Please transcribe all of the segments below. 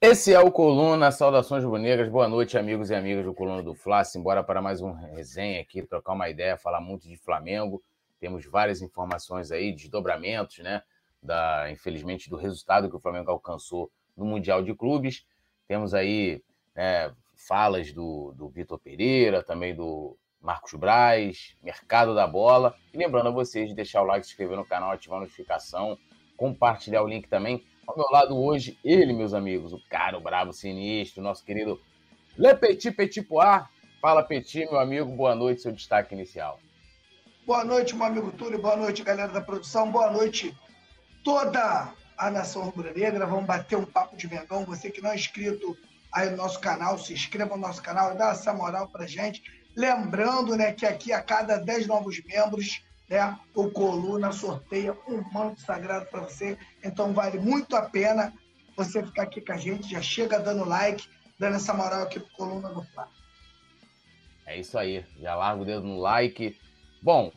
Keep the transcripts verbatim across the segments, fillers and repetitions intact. Esse é o Coluna, saudações rubro-negras, boa noite amigos e amigas do Coluna do Fla, simbora para mais um resenha aqui, trocar uma ideia, falar muito de Flamengo, temos várias informações aí, desdobramentos, né, da, infelizmente do resultado que o Flamengo alcançou no Mundial de Clubes, temos aí né, falas do, do Vitor Pereira, também do Marcos Braz, mercado da bola, e lembrando a vocês de deixar o like, se inscrever no canal, ativar a notificação, compartilhar o link também. Ao meu lado hoje, ele, meus amigos, o cara, o brabo, sinistro, nosso querido Le Petit Petit Poir. Fala, Petit, meu amigo, boa noite, seu destaque inicial. Boa noite, meu amigo Túlio, boa noite, galera da produção, boa noite toda a nação rubro-negra. Vamos bater um papo de Mengão. Você que não é inscrito aí no nosso canal, se inscreva no nosso canal e dá essa moral pra gente. Lembrando, né, que aqui a cada dez novos membros... É, o Coluna sorteia um manto sagrado para você, então vale muito a pena você ficar aqui com a gente, já chega dando like, dando essa moral aqui pro Coluna do Fla. É isso aí, já larga o dedo no like. Bom,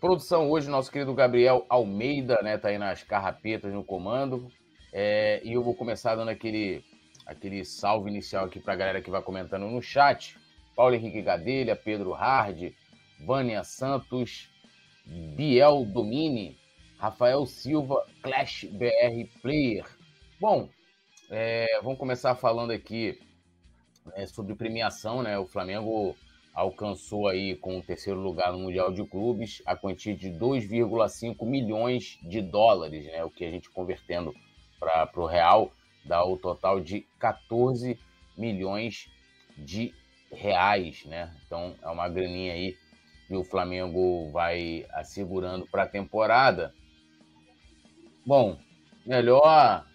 produção hoje, nosso querido Gabriel Almeida, né, tá aí nas carrapetas, no comando, é, e eu vou começar dando aquele, aquele salve inicial aqui pra galera que vai comentando no chat, Paulo Henrique Gadelha, Pedro Hardi, Vânia Santos, Biel Domini, Rafael Silva, Clash B R Player. Bom, é, vamos começar falando aqui é, sobre premiação, né? O Flamengo alcançou aí com o terceiro lugar no Mundial de Clubes a quantia de dois vírgula cinco milhões de dólares, né? O que a gente convertendo para o real dá o total de quatorze milhões de reais, né? Então é uma graninha aí que o Flamengo vai assegurando para a temporada. Bom, melhor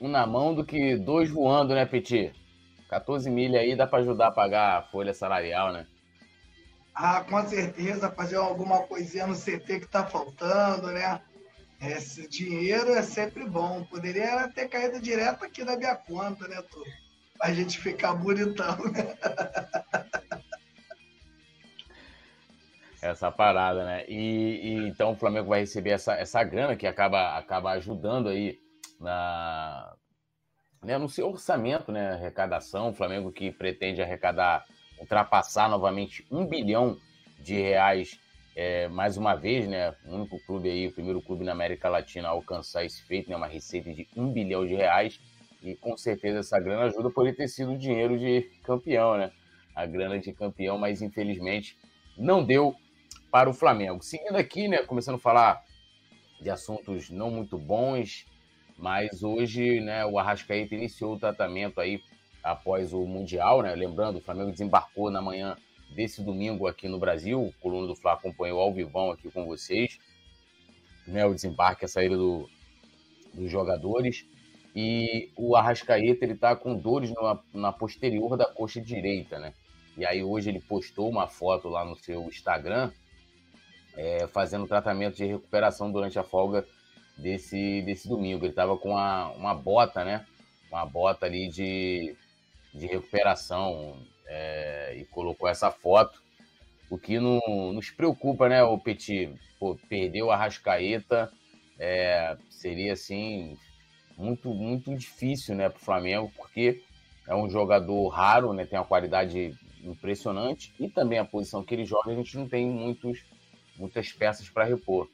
um na mão do que dois voando, né, Petit? quatorze milha aí dá para ajudar a pagar a folha salarial, né? Ah, com certeza, fazer alguma coisinha no C T que está faltando, né? Esse dinheiro é sempre bom. Poderia ter caído direto aqui na minha conta, né, Tô? Para a gente ficar bonitão, né? Essa parada, né? E, e então o Flamengo vai receber essa, essa grana que acaba, acaba ajudando aí na, né, no seu orçamento, né? Arrecadação. O Flamengo que pretende arrecadar, ultrapassar novamente um bilhão de reais é, mais uma vez, né? O único clube aí, o primeiro clube na América Latina a alcançar esse feito, né? Uma receita de um bilhão de reais. E com certeza essa grana ajuda por ele ter sido o dinheiro de campeão, né? A grana de campeão, mas infelizmente não deu para o Flamengo. Seguindo aqui, né, começando a falar de assuntos não muito bons, mas hoje, né, o Arrascaeta iniciou o tratamento aí após o Mundial, né? Lembrando, o Flamengo desembarcou na manhã desse domingo aqui no Brasil. O Coluna do Fla acompanhou ao vivão aqui com vocês, né, o desembarque, a saída do, dos jogadores. E o Arrascaeta, ele tá com dores na, na posterior da coxa direita, né? E aí hoje ele postou uma foto lá no seu Instagram, É, fazendo tratamento de recuperação durante a folga desse, desse domingo. Ele estava com uma, uma bota, né? Uma bota ali de, de recuperação é, e colocou essa foto. O que não, nos preocupa, né, o Petit? Pô, perdeu a Arrascaeta é, seria, assim, muito, muito difícil, né, para o Flamengo, porque é um jogador raro, né? Tem uma qualidade impressionante e também a posição que ele joga, a gente não tem muitos... muitas peças para repor.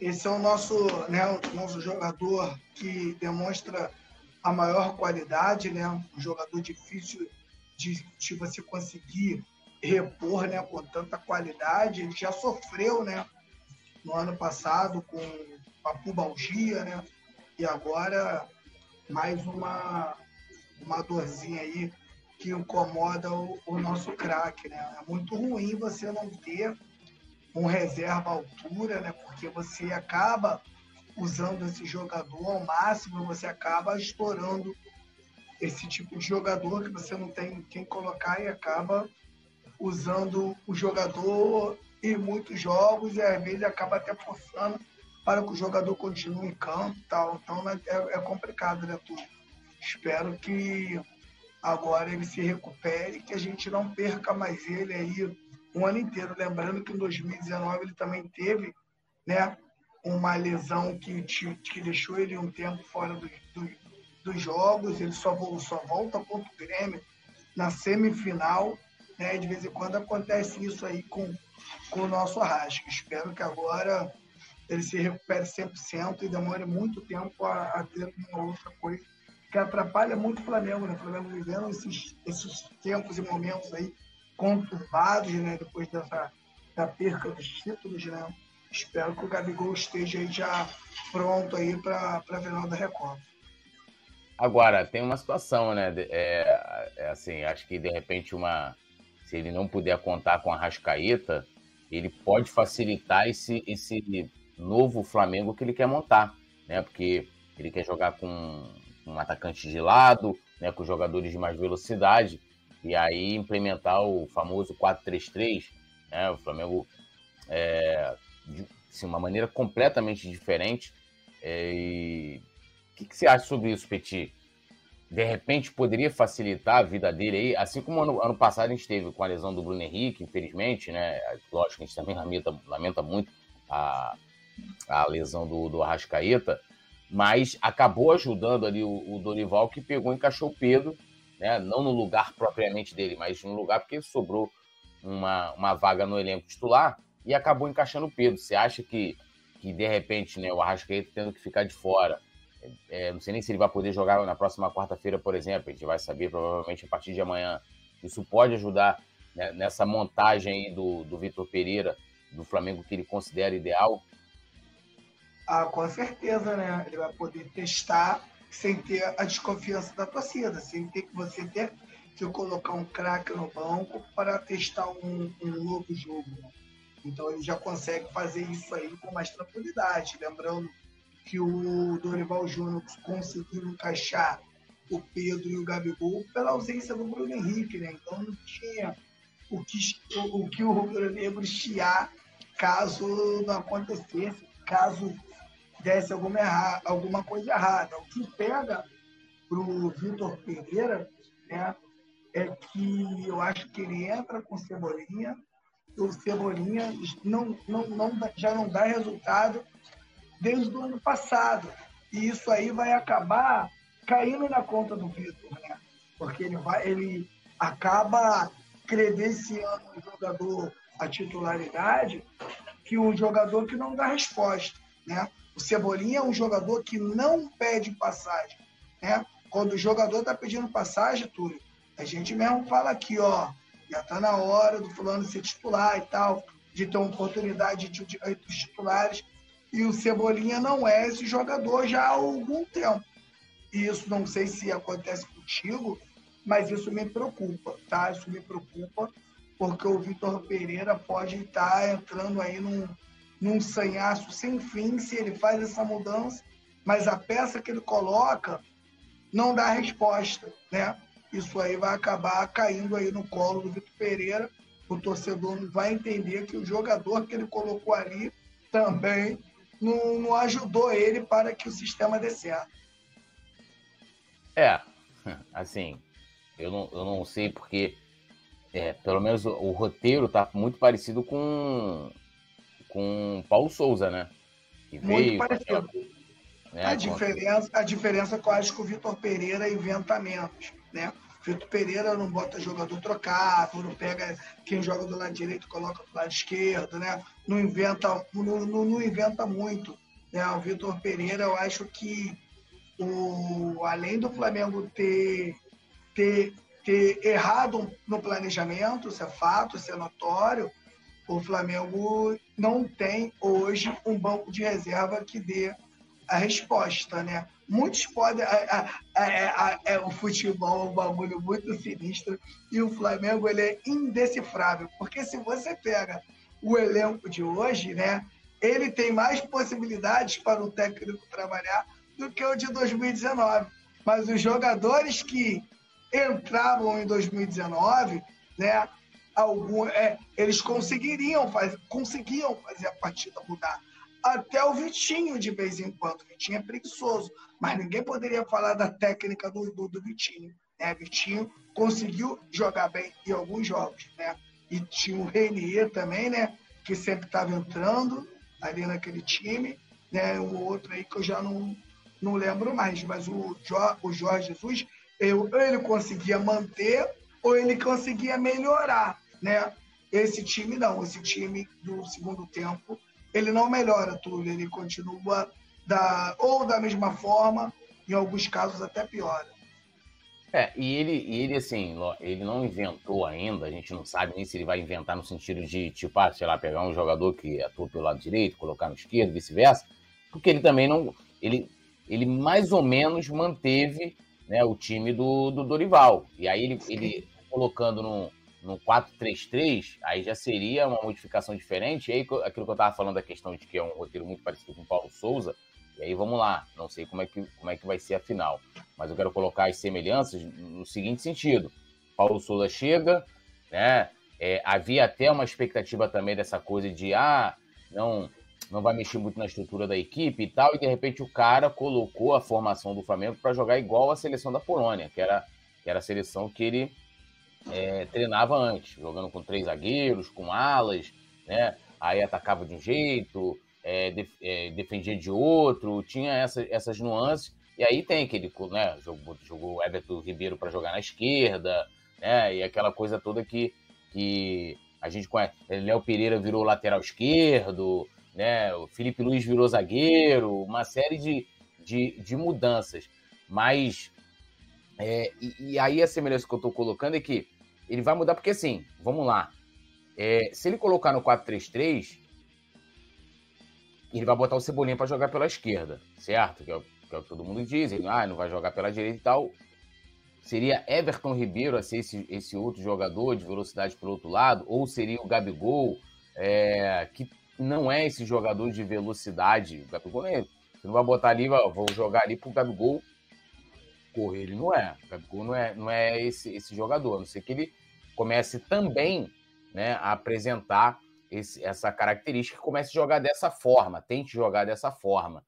Esse é o nosso, né, o nosso jogador que demonstra a maior qualidade, né? Um jogador difícil de, de você conseguir repor, né, com tanta qualidade. Ele já sofreu, né, no ano passado com a pubalgia, né? E agora mais uma, uma dorzinha aí que incomoda o, o nosso craque, né? É muito ruim você não ter um reserva à altura, né? Porque você acaba usando esse jogador ao máximo, você acaba estourando esse tipo de jogador que você não tem quem colocar e acaba usando o jogador em muitos jogos e às vezes acaba até forçando para que o jogador continue em campo e tal. Então é, é complicado, né, Túlio? Espero que agora ele se recupere e que a gente não perca mais ele aí um ano inteiro. Lembrando que em dois mil e dezenove ele também teve, né, uma lesão que, que deixou ele um tempo fora do, do, dos jogos, ele só, só volta contra o Grêmio na semifinal, né? De vez em quando acontece isso aí com, com o nosso Arrasca. Espero que agora ele se recupere cem por cento e demore muito tempo a, a ter uma outra coisa que atrapalha muito o Flamengo, né? O Flamengo vivendo esses, esses tempos e momentos aí conturbados, né? Depois dessa da perca dos títulos, né? Espero que o Gabigol esteja aí já pronto aí para a final da Recopa. Agora, tem uma situação, né? É, é assim, acho que de repente uma... se ele não puder contar com a Arrascaeta, ele pode facilitar esse, esse novo Flamengo que ele quer montar, né? Porque ele quer jogar com um atacante de lado, né? Com jogadores de mais velocidade, e aí implementar o famoso quatro três três, né? O Flamengo é, de assim, uma maneira completamente diferente. É, e... O que, que você acha sobre isso, Petit? De repente poderia facilitar a vida dele aí, assim como ano, ano passado a gente teve com a lesão do Bruno Henrique, infelizmente, né? Lógico que a gente também lamenta, lamenta muito a, a lesão do, do Arrascaeta, mas acabou ajudando ali o, o Dorival, que pegou e encaixou o Pedro, né? Não no lugar propriamente dele, mas no lugar porque sobrou uma, uma vaga no elenco titular e acabou encaixando o Pedro. Você acha que, que de repente, né, o Arrascaeta tendo que ficar de fora, É, não sei nem se ele vai poder jogar na próxima quarta-feira, por exemplo, a gente vai saber provavelmente a partir de amanhã, isso pode ajudar, né, nessa montagem aí do, do Vitor Pereira, do Flamengo que ele considera ideal? Ah, com certeza, né, ele vai poder testar sem ter a desconfiança da torcida, sem ter que você ter que colocar um craque no banco para testar um, um novo jogo, né? Então ele já consegue fazer isso aí com mais tranquilidade, lembrando que o Dorival Júnior conseguiu encaixar o Pedro e o Gabigol pela ausência do Bruno Henrique, né? Então não tinha o que o, o, o rubro-negro chiar caso não acontecesse, caso desse alguma, erra, alguma coisa errada. O que pega pro Vitor Pereira, né, é que eu acho que ele entra com o Cebolinha, o Cebolinha não, não, não, já não dá resultado desde o ano passado, e isso aí vai acabar caindo na conta do Vitor, né? Porque ele, vai, ele acaba credenciando o jogador a titularidade, que um jogador que não dá resposta, né? O Cebolinha é um jogador que não pede passagem, né? Quando o jogador está pedindo passagem, Túlio, a gente mesmo fala aqui, ó, já está na hora do fulano ser titular e tal, de ter uma oportunidade de, de, de, dos titulares. E o Cebolinha não é esse jogador já há algum tempo. E isso não sei se acontece contigo, mas isso me preocupa, tá? Isso me preocupa, porque o Vitor Pereira pode estar entrando aí num, num sanhaço sem fim se ele faz essa mudança, mas a peça que ele coloca não dá resposta, né? Isso aí vai acabar caindo aí no colo do Vitor Pereira. O torcedor vai entender que o jogador que ele colocou ali também Não, não ajudou ele para que o sistema dê certo. É, assim, eu não, eu não sei porque, é, pelo menos o, o roteiro tá muito parecido com com Paulo Sousa, né? Que muito veio, parecido. Né, a, diferença, a diferença que eu acho que o Vitor Pereira inventa menos, né? O Vitor Pereira não bota jogador trocado, não pega quem joga do lado direito coloca do lado esquerdo, né? Não inventa, não, não, não inventa muito, né? O Vitor Pereira, eu acho que o, além do Flamengo ter, ter, ter errado no planejamento, isso é fato, isso é notório, o Flamengo não tem hoje um banco de reserva que dê a resposta, né? Muitos podem... A, a, a, a, a, o futebol é um bagulho muito sinistro e o Flamengo ele é indecifrável, porque se você pega o elenco de hoje, né, ele tem mais possibilidades para o técnico trabalhar do que o de dois mil e dezenove. Mas os jogadores que entravam em dois mil e dezenove, né, algum, é, eles conseguiriam fazer, conseguiam fazer a partida mudar. Até o Vitinho, de vez em quando. O Vitinho é preguiçoso, mas ninguém poderia falar da técnica do, do, do Vitinho, né? Vitinho conseguiu jogar bem em alguns jogos, né? E tinha o Renier também, né? Que sempre estava entrando ali naquele time, né? Um outro aí que eu já não, não lembro mais, mas o, jo, o Jorge Jesus, eu, ele conseguia manter ou ele conseguia melhorar, né? Esse time não, esse time do segundo tempo, ele não melhora, Túlio, ele continua da, ou da mesma forma, em alguns casos até piora. É, e ele, e ele assim, ele não inventou ainda, a gente não sabe nem se ele vai inventar no sentido de, tipo, ah, sei lá, pegar um jogador que atua pelo lado direito, colocar no esquerdo, vice-versa, porque ele também não, ele, ele mais ou menos manteve, né, o time do, do Dorival, e aí ele, ele colocando no, no quatro três três, aí já seria uma modificação diferente, e aí aquilo que eu tava falando da questão de que é um roteiro muito parecido com o Paulo Sousa, e aí vamos lá, não sei como é que, como é que vai ser a final, mas eu quero colocar as semelhanças no seguinte sentido, Paulo Sousa chega, né, é, havia até uma expectativa também dessa coisa de, ah, não, não vai mexer muito na estrutura da equipe e tal, e de repente o cara colocou a formação do Flamengo para jogar igual a seleção da Polônia, que era, que era a seleção que ele é, treinava antes, jogando com três zagueiros, com alas, né, aí atacava de um jeito, É, def, é, defendia de outro, tinha essa, essas nuances, e aí tem aquele, né, jogou, jogou Everton Ribeiro para jogar na esquerda, né, e aquela coisa toda que, que a gente conhece, Léo Pereira virou lateral esquerdo, né, o Felipe Luiz virou zagueiro, uma série de, de, de mudanças, mas é, e, e aí a semelhança que eu estou colocando é que ele vai mudar, porque assim, vamos lá, é, se ele colocar no quatro três três, ele vai botar o Cebolinha para jogar pela esquerda, certo? Que é, o, que é o que todo mundo diz, ele ah, não vai jogar pela direita e tal. Seria Everton Ribeiro a ser esse, esse outro jogador de velocidade pelo outro lado, ou seria o Gabigol, é, que não é esse jogador de velocidade. O Gabigol não é. Você não vai botar ali, vou jogar ali pro Gabigol correr, ele não é. O Gabigol não é, não é esse, esse jogador, a não ser que ele comece também, né, a apresentar Esse, essa característica, que comece a jogar dessa forma, tente jogar dessa forma.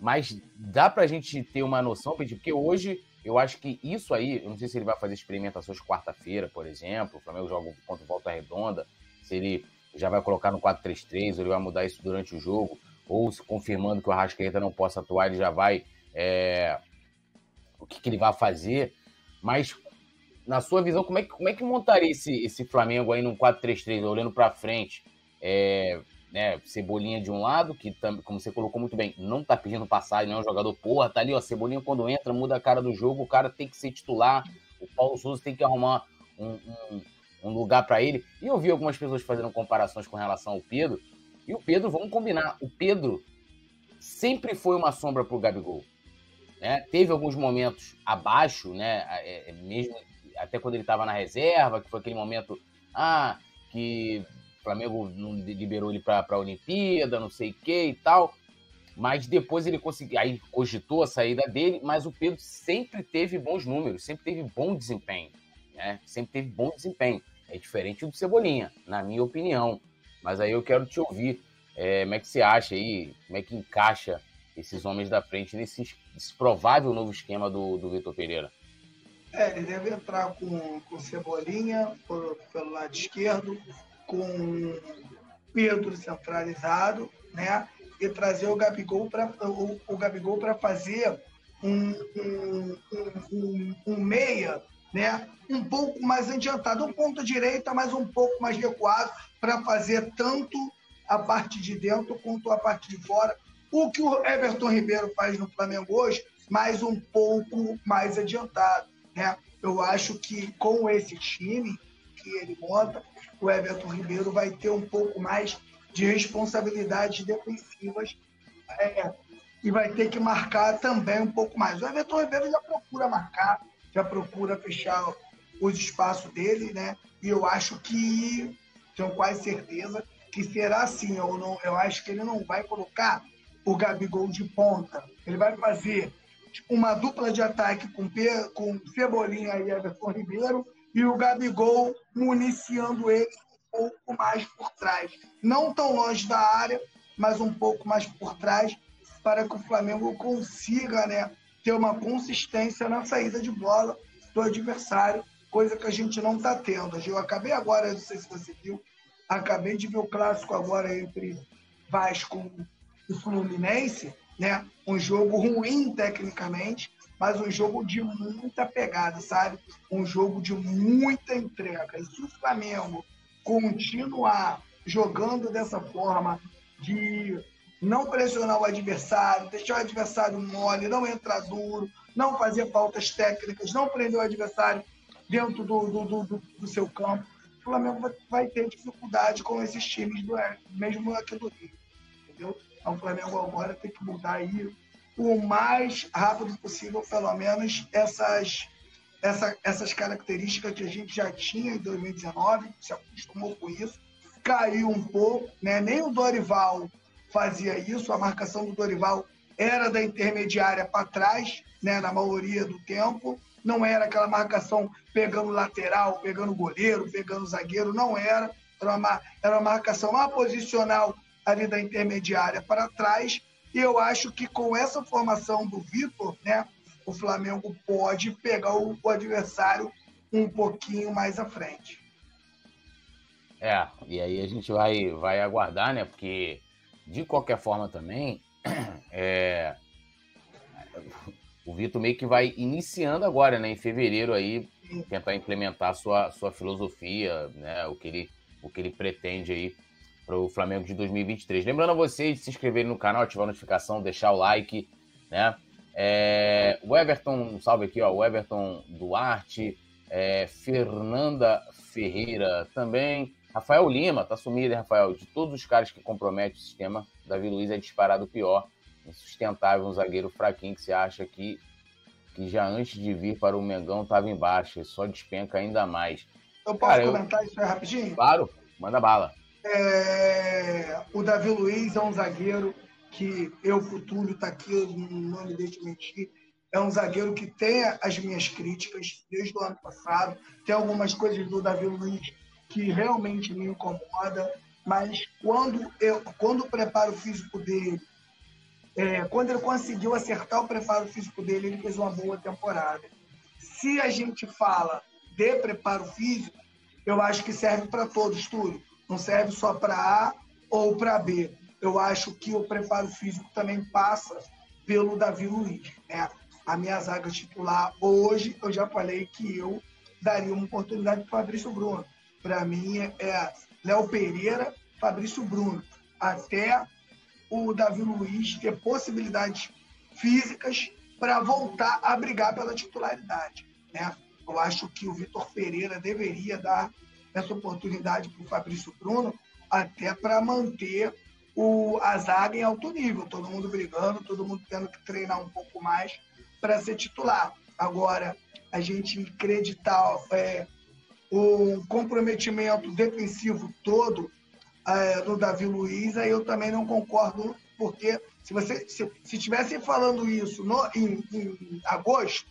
Mas dá pra gente ter uma noção, porque hoje eu acho que isso aí, eu não sei se ele vai fazer experimentações quarta-feira, por exemplo, o Flamengo joga contra o Volta Redonda, se ele já vai colocar no quatro três três, ou ele vai mudar isso durante o jogo, ou se confirmando que o Arrascaeta não possa atuar, ele já vai... É... O que, que ele vai fazer? Mas... Na sua visão, como é que, como é que montaria esse, esse Flamengo aí num quatro três três, olhando para frente? É, né, Cebolinha de um lado, que, como você colocou muito bem, não tá pedindo passagem, não é um jogador, porra, tá ali, ó, Cebolinha quando entra, muda a cara do jogo, o cara tem que ser titular, o Paulo Sousa tem que arrumar um, um, um lugar para ele. E eu vi algumas pessoas fazendo comparações com relação ao Pedro, e o Pedro, vamos combinar, o Pedro sempre foi uma sombra pro Gabigol, né? Teve alguns momentos abaixo, né, é, é mesmo... até quando ele estava na reserva, que foi aquele momento ah, que o Flamengo não liberou ele para a Olimpíada, não sei o que e tal, mas depois ele conseguiu, aí cogitou a saída dele, mas o Pedro sempre teve bons números, sempre teve bom desempenho, né? Sempre teve bom desempenho, é diferente do Cebolinha, na minha opinião, mas aí eu quero te ouvir, é, como é que você acha aí, como é que encaixa esses homens da frente nesse, nesse provável novo esquema do, do Vitor Pereira? É, ele deve entrar com, com Cebolinha por, pelo lado esquerdo, com Pedro centralizado, né? E trazer o Gabigol para o, o Gabigol para fazer um, um, um, um meia, né? Um pouco mais adiantado, um ponto direita, mas um pouco mais recuado para fazer tanto a parte de dentro quanto a parte de fora. O que o Everton Ribeiro faz no Flamengo hoje, mas um pouco mais adiantado. Né? Eu acho que com esse time que ele monta, o Everton Ribeiro vai ter um pouco mais de responsabilidades defensivas, é, e vai ter que marcar também um pouco mais. O Everton Ribeiro já procura marcar, já procura fechar os espaços dele, né? E eu acho que, tenho quase certeza, que será assim. Eu, não, eu acho que ele não vai colocar o Gabigol de ponta. Ele vai fazer... uma dupla de ataque com, Pe- com Cebolinha e Everton Ribeiro e o Gabigol municiando ele um pouco mais por trás. Não tão longe da área, mas um pouco mais por trás para que o Flamengo consiga, né, ter uma consistência na saída de bola do adversário, coisa que a gente não está tendo. Eu acabei agora, não sei se você viu, acabei de ver o clássico agora entre Vasco e Fluminense, né? Um jogo ruim tecnicamente, mas um jogo de muita pegada, sabe? Um jogo de muita entrega. E se o Flamengo continuar jogando dessa forma, de não pressionar o adversário, deixar o adversário mole, não entrar duro, não fazer faltas técnicas, não prender o adversário dentro do, do, do, do seu campo, o Flamengo vai ter dificuldade com esses times, do, mesmo aqui do Rio, entendeu? Então o Flamengo agora tem que mudar aí o mais rápido possível, pelo menos essas, essa, essas características que a gente já tinha em dois mil e dezenove, se acostumou com isso, caiu um pouco, né? Nem o Dorival fazia isso, a marcação do Dorival era da intermediária para trás, né? Na maioria do tempo, não era aquela marcação pegando lateral, pegando goleiro, pegando zagueiro, não era, era uma, era uma marcação a posicional ali da intermediária para trás. E eu acho que com essa formação do Vitor, né, o Flamengo pode pegar o, o adversário um pouquinho mais à frente. É, e aí a gente vai, vai aguardar, né? Porque, de qualquer forma também, é, o Vitor meio que vai iniciando agora, né? Em fevereiro aí, tentar implementar a sua, sua filosofia, né? O que ele, o que ele pretende aí para o Flamengo de dois mil e vinte e três. Lembrando a vocês de se inscreverem no canal, ativar a notificação, deixar o like, né? É, o Everton, um salve aqui, ó, o Everton Duarte, é, Fernanda Ferreira também, Rafael Lima, tá sumido, hein, Rafael? De todos os caras que comprometem o sistema, Davi Luiz é disparado o pior, insustentável, um zagueiro fraquinho que você acha que, que já antes de vir para o Mengão estava em baixa, só despenca ainda mais. Eu posso Cara, comentar eu... isso aí rapidinho? Claro, manda bala. É, o Davi Luiz é um zagueiro que eu, o Túlio tá aqui, não me deixe mentir, é um zagueiro que tem as minhas críticas desde o ano passado, tem algumas coisas do Davi Luiz que realmente me incomoda, mas quando eu, quando o preparo físico dele, é, quando ele conseguiu acertar o preparo físico dele, ele fez uma boa temporada. Se a gente fala de preparo físico, eu acho que serve para todos, Túlio. Não serve só para A ou para B. Eu acho que o preparo físico também passa pelo Davi Luiz, né? A minha zaga titular hoje, eu já falei que eu daria uma oportunidade para o Fabrício Bruno. Para mim é Léo Pereira, Fabrício Bruno. Até o Davi Luiz ter possibilidades físicas para voltar a brigar pela titularidade, né? Eu acho que o Vitor Pereira deveria dar essa oportunidade para o Fabrício Bruno, até para manter o, a zaga em alto nível, todo mundo brigando, todo mundo tendo que treinar um pouco mais para ser titular. Agora, a gente acreditar é, o comprometimento defensivo todo é, do Davi Luiz, aí eu também não concordo, porque se você se, se tivessem falando isso no, em, em agosto,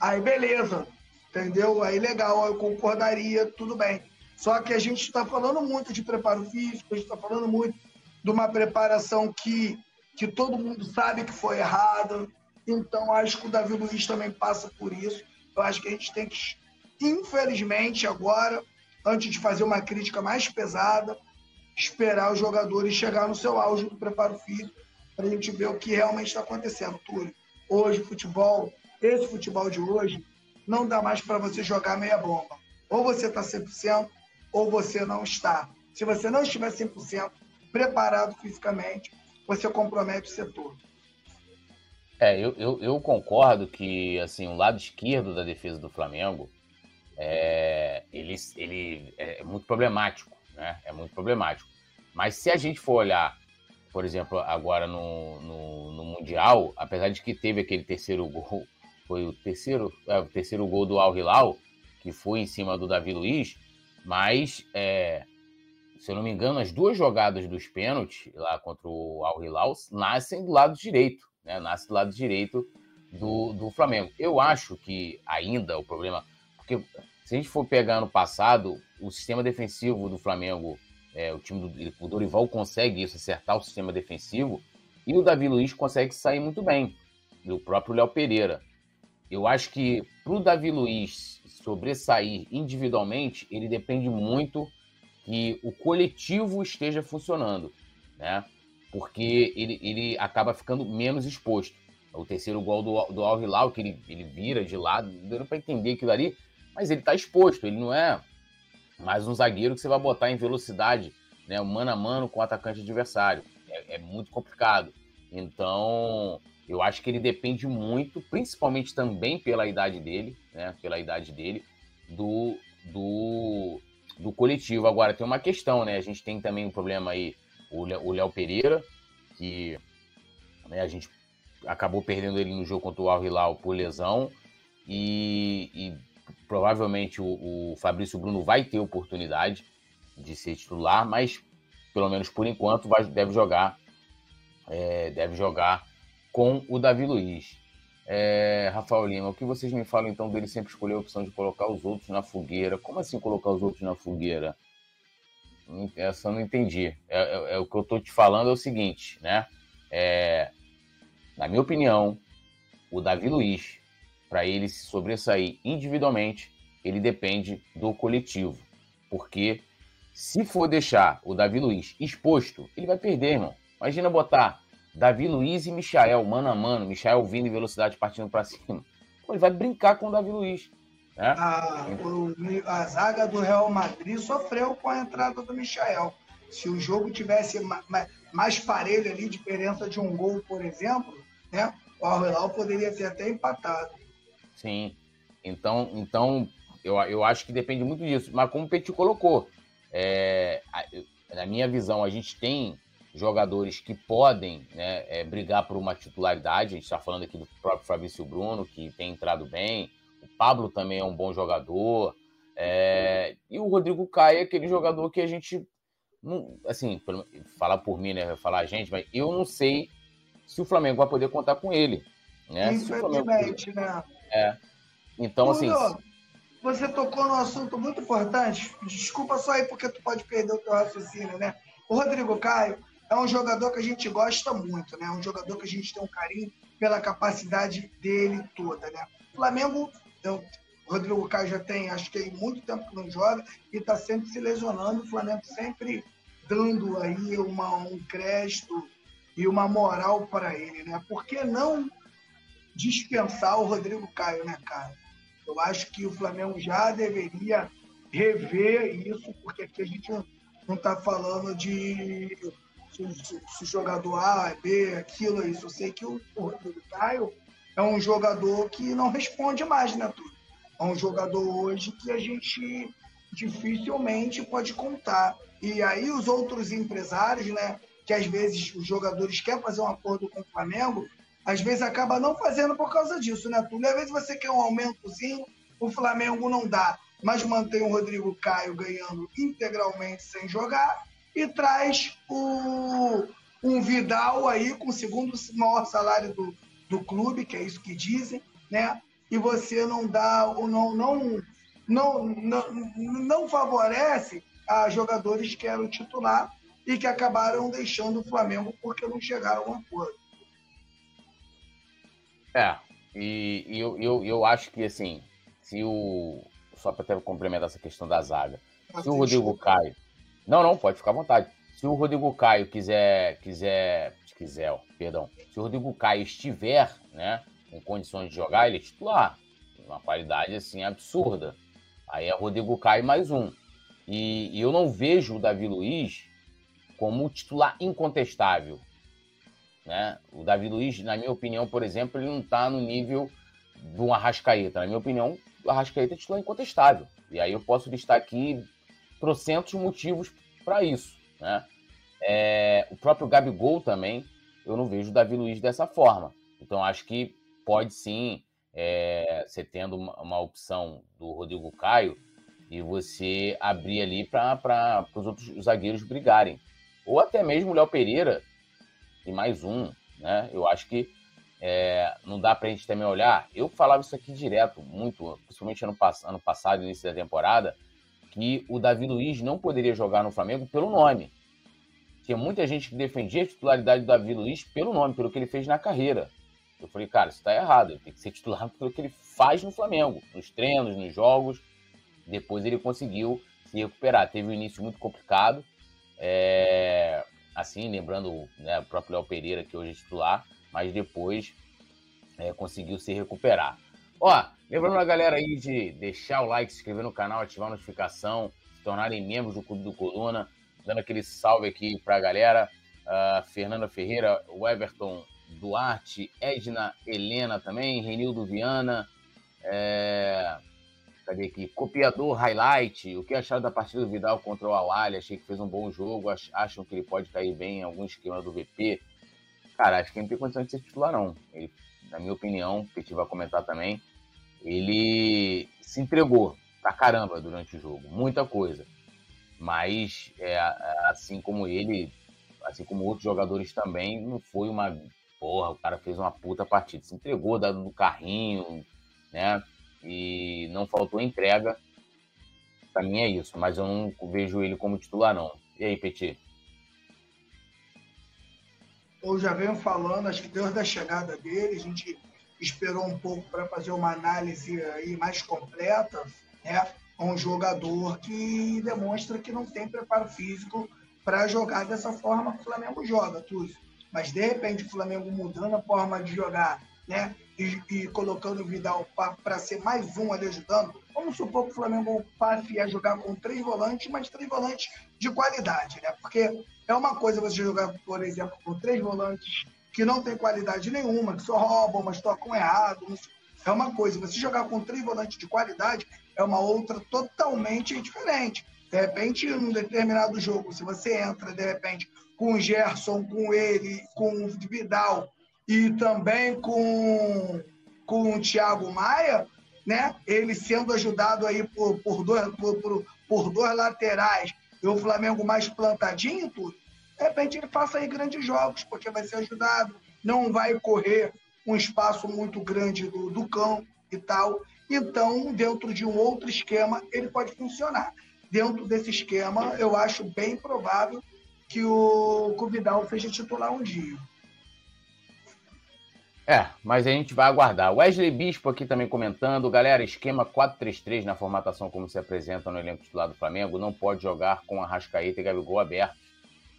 aí beleza, entendeu? Aí legal, eu concordaria, tudo bem. Só que a gente está falando muito de preparo físico, a gente está falando muito de uma preparação que, que todo mundo sabe que foi errada. Então, acho que o Davi Luiz também passa por isso. Eu acho que a gente tem que, infelizmente, agora, antes de fazer uma crítica mais pesada, esperar os jogadores chegar no seu auge do preparo físico para a gente ver o que realmente está acontecendo, Túlio. Hoje, futebol, esse futebol de hoje, não dá mais para você jogar meia bomba. Ou você está cem por cento, ou você não está. Se você não estiver cem por cento preparado fisicamente, você compromete o setor. É, eu, eu, eu concordo que assim, o lado esquerdo da defesa do Flamengo é, ele, ele é muito problemático, né? É muito problemático. Mas se a gente for olhar, por exemplo, agora no, no, no Mundial, apesar de que teve aquele terceiro gol, foi o terceiro, é, o terceiro gol do Al-Hilal, que foi em cima do Davi Luiz, mas, é, se eu não me engano, as duas jogadas dos pênaltis lá contra o Al-Hilal nascem do lado direito, né? Nascem do lado direito do, do Flamengo. Eu acho que ainda o problema... Porque se a gente for pegar no passado, o sistema defensivo do Flamengo, é, o time do o Dorival consegue isso, acertar o sistema defensivo, e o Davi Luiz consegue sair muito bem, e o próprio Léo Pereira. Eu acho que para o Davi Luiz sobressair individualmente, ele depende muito que o coletivo esteja funcionando, né? porque ele, ele acaba ficando menos exposto. O terceiro gol do, do Al-Hilal, que ele, ele vira de lado, deu para entender aquilo ali, mas ele está exposto, ele não é mais um zagueiro que você vai botar em velocidade, né, mano a mano com o atacante adversário. É, é muito complicado. Então, eu acho que ele depende muito, principalmente também pela idade dele, né, pela idade dele, do, do, do coletivo. Agora, tem uma questão, né? A gente tem também um problema aí, o Léo Pereira, que, né, a gente acabou perdendo ele no jogo contra o Al-Hilal por lesão, e, e provavelmente o, o Fabrício Bruno vai ter oportunidade de ser titular, mas pelo menos por enquanto vai, deve jogar é, deve jogar com o Davi Luiz. É, Rafael Lima, o que vocês me falam então dele sempre escolher a opção de colocar os outros na fogueira? Como assim colocar os outros na fogueira? Essa eu não entendi. É, é, é, o que eu tô te falando é o seguinte, né? É, na minha opinião, o Davi Luiz, para ele se sobressair individualmente, ele depende do coletivo. Porque se for deixar o Davi Luiz exposto, ele vai perder, irmão. Imagina botar Davi Luiz e Michael, mano a mano, Michael vindo em velocidade, partindo para cima. Pô, ele vai brincar com o Davi Luiz. É? A, o, a zaga do Real Madrid sofreu com a entrada do Michael. Se o jogo tivesse ma, ma, mais parelho ali, diferença de um gol, por exemplo, né, o Al-Hilal poderia ter até empatado. Sim, então, então eu, eu acho que depende muito disso. Mas como o Petit colocou, é, na minha visão, a gente tem jogadores que podem, né, é, brigar por uma titularidade. A gente está falando aqui do próprio Fabrício Bruno, que tem entrado bem. O Pablo também é um bom jogador. É... E o Rodrigo Caio é aquele jogador que a gente... Não, assim, falar por mim, né? Falar a gente, mas eu não sei se o Flamengo vai poder contar com ele. Né? Infelizmente, Flamengo... né? É. Então, Bruno, assim... você tocou num assunto muito importante. Desculpa só aí, porque tu pode perder o teu raciocínio, né? O Rodrigo Caio é um jogador que a gente gosta muito, né? É um jogador que a gente tem um carinho pela capacidade dele toda, né? O Flamengo... Então, o Rodrigo Caio já tem, acho que, muito tempo que não joga e está sempre se lesionando. O Flamengo sempre dando aí uma, um crédito e uma moral para ele, né? Por que não dispensar o Rodrigo Caio, né, cara? Eu acho que o Flamengo já deveria rever isso, porque aqui a gente não está falando de se o jogador A, B, aquilo, isso. Eu sei que o, o Rodrigo Caio é um jogador que não responde mais, né, Túlio? É um jogador hoje que a gente dificilmente pode contar. E aí os outros empresários, né, que às vezes os jogadores querem fazer um acordo com o Flamengo, às vezes acaba não fazendo por causa disso, né, Túlio? Às vezes você quer um aumentozinho, o Flamengo não dá, mas mantém o Rodrigo Caio ganhando integralmente sem jogar e traz o, um Vidal aí com o segundo maior salário do do clube, que é isso que dizem, né? E você não dá, ou não, não, não, não, não favorece a jogadores que eram titular e que acabaram deixando o Flamengo porque não chegaram a um acordo. É, e, e eu, eu, eu acho que, assim, se o... Só para até complementar essa questão da zaga. Mas se o Rodrigo desculpa. Caio... Não, não, pode ficar à vontade. Se o Rodrigo Caio quiser... quiser... quiser, ó, perdão, se o Rodrigo Caio estiver, né, com condições de jogar, ele é titular, uma qualidade assim absurda, aí é Rodrigo Caio mais um, e, e eu não vejo o Davi Luiz como titular incontestável, né, o Davi Luiz, na minha opinião, por exemplo, ele não tá no nível do Arrascaeta, na minha opinião, o Arrascaeta é titular incontestável, e aí eu posso listar aqui trocentos motivos para isso, né. É, o próprio Gabigol também, eu não vejo o Davi Luiz dessa forma. Então, acho que pode sim, é, você tendo uma, uma opção do Rodrigo Caio e você abrir ali para os outros zagueiros brigarem. Ou até mesmo o Léo Pereira e mais um, né? Eu acho que é, não dá para a gente também olhar. Eu falava isso aqui direto, muito, principalmente ano, ano passado, início da temporada, que o Davi Luiz não poderia jogar no Flamengo pelo nome. Tinha muita gente que defendia a titularidade do Davi Luiz pelo nome, pelo que ele fez na carreira. Eu falei, cara, isso tá errado. Ele tem que ser titular pelo que ele faz no Flamengo, nos treinos, nos jogos. Depois ele conseguiu se recuperar. Teve um início muito complicado. É... assim, lembrando, né, o próprio Léo Pereira, que hoje é titular, mas depois é, conseguiu se recuperar. Ó, lembrando a galera aí de deixar o like, se inscrever no canal, ativar a notificação, se tornarem membros do Clube do Coluna, dando aquele salve aqui pra galera, uh, Fernanda Ferreira, o Everton Duarte, Edna Helena também, Renildo Viana, é... cadê aqui? Copiador Highlight, o que acharam da partida do Vidal contra o Al-Ahli? Achei que fez um bom jogo, acham que ele pode cair bem em algum esquema do V P? Cara, acho que ele não tem condição de ser titular, não. Ele, na minha opinião, o Petit vai comentar também, ele se entregou pra caramba durante o jogo, muita coisa. Mas, é, assim como ele, assim como outros jogadores também, não foi uma... Porra, o cara fez uma puta partida, se entregou, dado no carrinho, né? E não faltou entrega. Pra mim é isso, mas eu não vejo ele como titular, não. E aí, Petit? Eu já venho falando, acho que desde a chegada dele, a gente esperou um pouco para fazer uma análise aí mais completa, né? Um jogador que demonstra que não tem preparo físico para jogar dessa forma que o Flamengo joga, Túlio. Mas, de repente, o Flamengo mudando a forma de jogar, né? E, e colocando o Vidal para ser mais um ali ajudando. Vamos supor que o Flamengo passe a jogar com três volantes, mas três volantes de qualidade, né? Porque é uma coisa você jogar, por exemplo, com três volantes que não tem qualidade nenhuma, que só roubam, mas tocam errado. É uma coisa, você jogar com três volantes de qualidade é uma outra totalmente diferente. De repente, num determinado jogo, se você entra, de repente, com o Gerson, com ele, com o Vidal, e também com, com o Thiago Maia, né? Ele sendo ajudado aí por, por, dois, por, por, por dois laterais e o Flamengo mais plantadinho, tudo, de repente ele faça aí grandes jogos, porque vai ser ajudado, não vai correr um espaço muito grande do, do campo e tal. Então, dentro de um outro esquema, ele pode funcionar. Dentro desse esquema, eu acho bem provável que o, que o Vidal seja titular um dia. É, mas a gente vai aguardar. Wesley Bispo aqui também comentando. Galera, esquema quatro três três na formatação como se apresenta no elenco titular do Flamengo. Não pode jogar com Arrascaeta e Gabigol abertos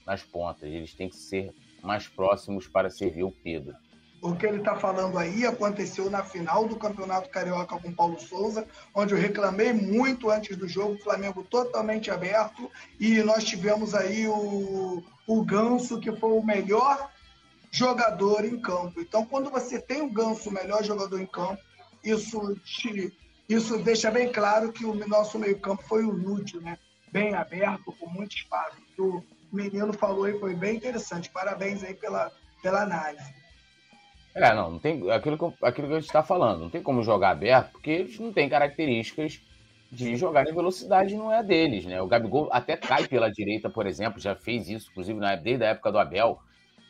nas pontas. Eles têm que ser mais próximos para servir o Pedro. O que ele está falando aí aconteceu na final do Campeonato Carioca com Paulo Sousa, onde eu reclamei muito antes do jogo, o Flamengo totalmente aberto, e nós tivemos aí o, o Ganso, que foi o melhor jogador em campo. Então, quando você tem o Ganso, o melhor jogador em campo, isso, te, isso deixa bem claro que o nosso meio-campo foi o lúdio, né? Bem aberto, com muito espaço. O menino falou aí, foi bem interessante. Parabéns aí pela, pela análise. É, não, não tem, aquilo, que, aquilo que a gente está falando, não tem como jogar aberto, porque eles não têm características de jogar em velocidade, não é deles, né? O Gabigol até cai pela direita, por exemplo, já fez isso, inclusive na, desde a época do Abel,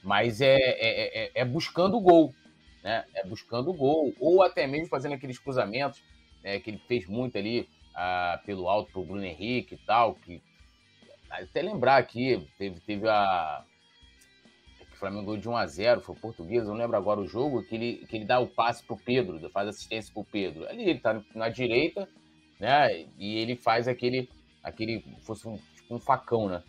mas é, é, é, é buscando o gol, né? É buscando o gol, ou até mesmo fazendo aqueles cruzamentos, né, que ele fez muito ali ah, pelo alto pro Bruno Henrique e tal, que até lembrar aqui, teve, teve a... o Flamengo ganhou de um a zero, foi português, eu não lembro agora o jogo, que ele, que ele dá o passe pro Pedro, faz assistência pro Pedro. Ali ele tá na direita, né? E ele faz aquele, aquele fosse um, tipo um facão, né?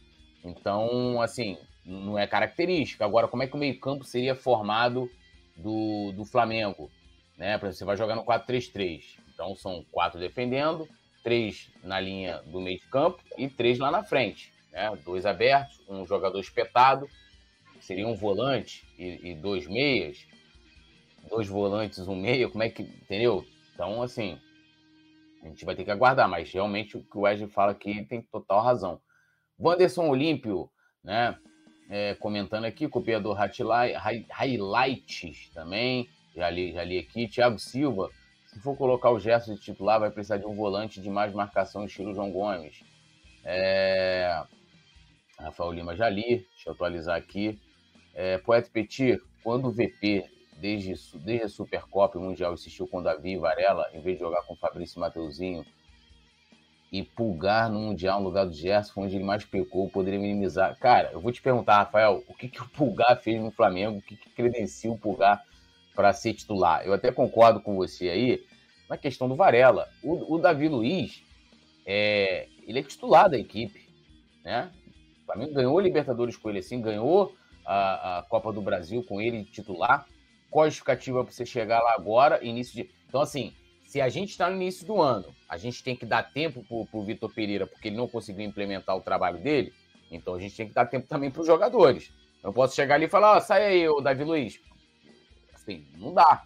Então, assim, não é característica. Agora, como é que o meio-campo seria formado do, do Flamengo? Né? Por exemplo, você vai jogar no quatro três três. Então, são quatro defendendo, três na linha do meio de campo e três lá na frente, né? Dois abertos, um jogador espetado, seria um volante e, e dois meias, dois volantes, um meia, como é que, entendeu? Então, assim, a gente vai ter que aguardar, mas realmente o que o Wesley fala aqui tem total razão. Wanderson Olímpio, né, é, comentando aqui, copiador highlights também, já li, já li aqui, Thiago Silva, se for colocar o Gerson de titular, vai precisar de um volante de mais marcação, estilo João Gomes. É... Rafael Lima já li, deixa eu atualizar aqui. É, Poeta Petit, quando o V P, desde, desde a Supercopa e Mundial, insistiu com Davi e Varela, em vez de jogar com Fabrício e Mateuzinho, e Pulgar no Mundial no lugar do Gerson, foi onde ele mais pecou, poderia minimizar. Cara, eu vou te perguntar, Rafael, o que, que o Pulgar fez no Flamengo? O que, que credencia o Pulgar para ser titular? Eu até concordo com você aí na questão do Varela. O, o Davi Luiz, é, ele é titular da equipe, né? O Flamengo ganhou a Libertadores com ele assim, ganhou a, a Copa do Brasil com ele titular. Qual a justificativa para você chegar lá agora, início de... Então, assim, se a gente está no início do ano, a gente tem que dar tempo para o Vitor Pereira, porque ele não conseguiu implementar o trabalho dele, então a gente tem que dar tempo também para os jogadores. Eu posso chegar ali e falar, ó, sai aí, ô Davi Luiz. Assim, não dá.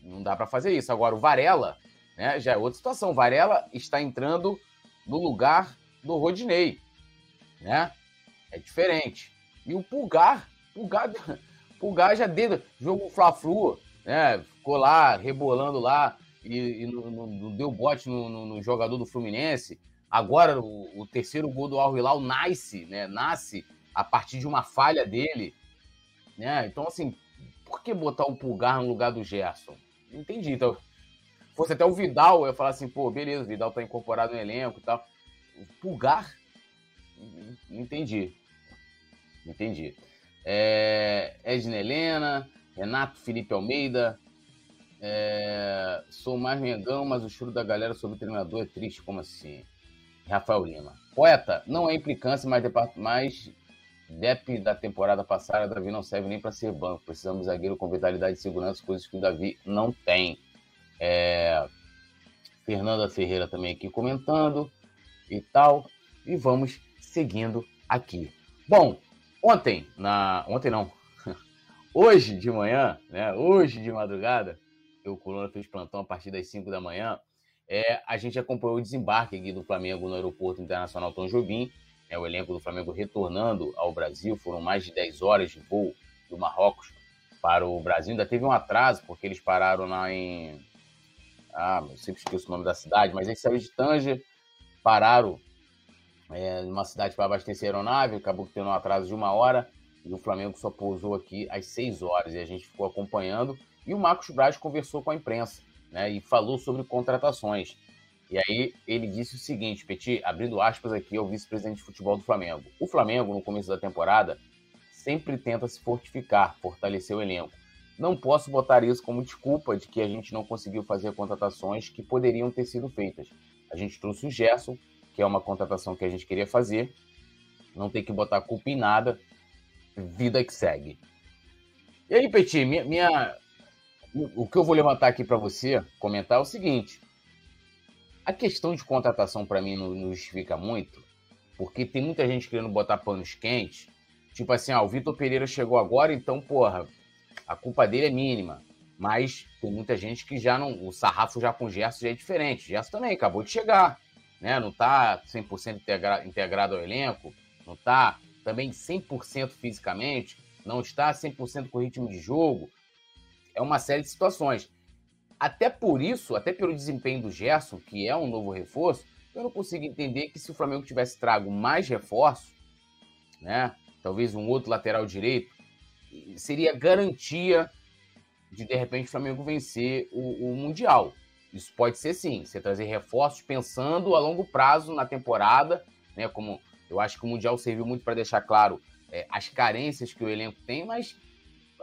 Não dá para fazer isso. Agora, o Varela, né, já é outra situação. O Varela está entrando no lugar do Rodinei, né? É diferente. E o Pulgar, Pulgar, Pulgar já deu jogo Fla-Flu, né? Ficou lá, rebolando lá, e, e no, no, deu bote no, no, no jogador do Fluminense. Agora, o, o terceiro gol do Al-Hilal nasce, né? Nasce a partir de uma falha dele, né? Então, assim, por que botar o Pulgar no lugar do Gerson? Não entendi. Então, se fosse até o Vidal, eu ia falar assim, pô, beleza, o Vidal tá incorporado no elenco e tal. O Pulgar? Não entendi. Não entendi. É, Edna Helena, Renato Felipe Almeida, é, sou mais mengão, mas o choro da galera sobre o treinador é triste, como assim? Rafael Lima. Poeta, não é implicância, mas, mas D E P da temporada passada, Davi não serve nem para ser banco, precisamos de zagueiro com vitalidade e segurança, coisas que o Davi não tem. É, Fernanda Ferreira também aqui comentando e tal, e vamos seguindo aqui. Bom, Ontem, na... Ontem não, hoje de manhã, né? Hoje de madrugada, que o Coluna fez plantão a partir das cinco da manhã, é, a gente acompanhou o desembarque aqui do Flamengo no aeroporto internacional Tom Jobim, é, o elenco do Flamengo retornando ao Brasil, foram mais de dez horas de voo do Marrocos para o Brasil, ainda teve um atraso, porque eles pararam lá em... Ah, eu sempre esqueço o nome da cidade, mas eles saíram de Tanger, pararam... É, numa cidade para abastecer a aeronave, acabou que tendo um atraso de uma hora, e o Flamengo só pousou aqui às seis horas, e a gente ficou acompanhando, e o Marcos Braz conversou com a imprensa, né, e falou sobre contratações, e aí ele disse o seguinte, Petit, abrindo aspas aqui ao vice-presidente de futebol do Flamengo, o Flamengo, no começo da temporada, sempre tenta se fortificar, fortalecer o elenco, não posso botar isso como desculpa de que a gente não conseguiu fazer contratações que poderiam ter sido feitas, a gente trouxe o Gerson, que é uma contratação que a gente queria fazer, não tem que botar culpa em nada, vida que segue. E aí, Petit, minha, minha, o que eu vou levantar aqui para você comentar é o seguinte, a questão de contratação para mim não, não justifica muito, porque tem muita gente querendo botar panos quentes, tipo assim, ah, o Vitor Pereira chegou agora, então, porra, a culpa dele é mínima, mas tem muita gente que já não, o sarrafo já com o Gerson já é diferente, o Gerson também acabou de chegar, né, não está cem por cento integra- integrado ao elenco, não está também cem por cento fisicamente, não está cem por cento com ritmo de jogo, é uma série de situações. Até por isso, até pelo desempenho do Gerson, que é um novo reforço, eu não consigo entender que se o Flamengo tivesse trago mais reforço, né, talvez um outro lateral direito, seria garantia de, de repente, o Flamengo vencer o, o Mundial. Isso pode ser sim, você trazer reforços pensando a longo prazo na temporada, né? Como eu acho que o Mundial serviu muito para deixar claro é, as carências que o elenco tem, mas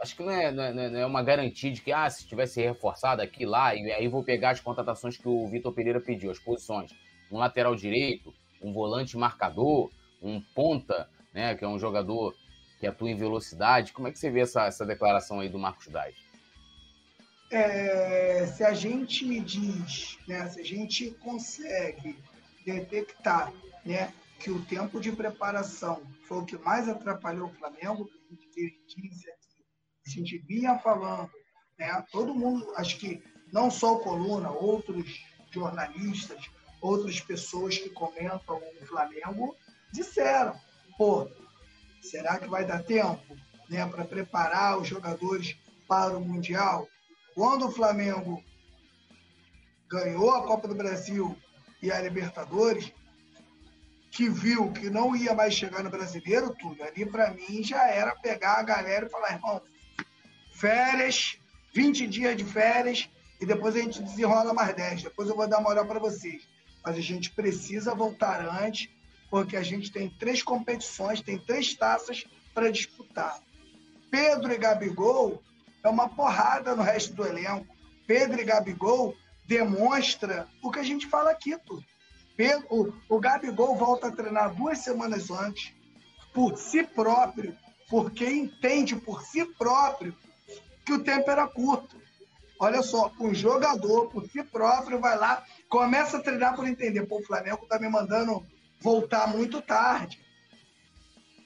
acho que não é, não é, não é uma garantia de que ah, se tivesse reforçado aqui lá, e aí vou pegar as contratações que o Vitor Pereira pediu, as posições, um lateral direito, um volante marcador, um ponta, né? Que é um jogador que atua em velocidade. Como é que você vê essa, essa declaração aí do Marcos Braz? É, se a gente diz, né, se a gente consegue detectar, né, que o tempo de preparação foi o que mais atrapalhou o Flamengo, a gente disse aqui, a gente vinha falando, né, todo mundo, acho que não só o Coluna, outros jornalistas, outras pessoas que comentam o Flamengo, disseram, pô, será que vai dar tempo, né, para preparar os jogadores para o Mundial? Quando o Flamengo ganhou a Copa do Brasil e a Libertadores, que viu que não ia mais chegar no Brasileiro, tudo ali para mim já era pegar a galera e falar, irmão, férias, vinte dias de férias, e depois a gente desenrola mais dez, depois eu vou dar uma moral para vocês. Mas a gente precisa voltar antes, porque a gente tem três competições, tem três taças para disputar. Pedro e Gabigol... É uma porrada no resto do elenco. Pedro e Gabigol demonstra o que a gente fala aqui, tudo. Pedro, o Gabigol volta a treinar duas semanas antes. por si próprio, porque entende por si próprio que o tempo era curto. Olha só, um jogador por si próprio vai lá, começa a treinar por entender. Pô, o Flamengo tá me mandando voltar muito tarde.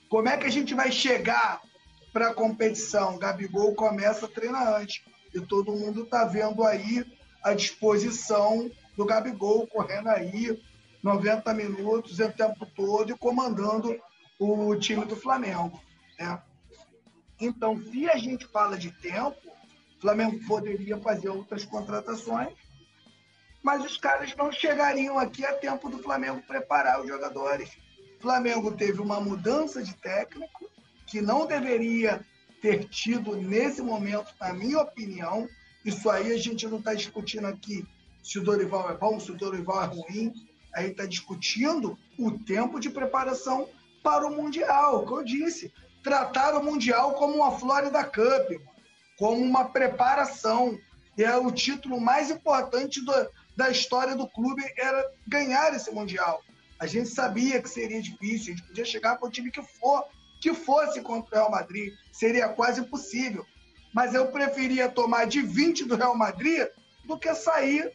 Como é que a gente vai chegar para a competição? Gabigol começa a treinar antes. E todo mundo tá vendo aí a disposição do Gabigol correndo aí noventa minutos, o tempo todo, e comandando o time do Flamengo, né? Então, se a gente fala de tempo, o Flamengo poderia fazer outras contratações, mas os caras não chegariam aqui a tempo do Flamengo preparar os jogadores. O Flamengo teve uma mudança de técnico que não deveria ter tido nesse momento, na minha opinião. Isso aí a gente não está discutindo aqui se o Dorival é bom, se o Dorival é ruim. A gente está discutindo o tempo de preparação para o Mundial, que eu disse. Tratar o Mundial como uma Florida Cup, como uma preparação. É o título mais importante do, da história do clube, era ganhar esse Mundial. A gente sabia que seria difícil, a gente podia chegar para o time que for, que fosse contra o Real Madrid, seria quase impossível. Mas eu preferia tomar de vinte do Real Madrid do que sair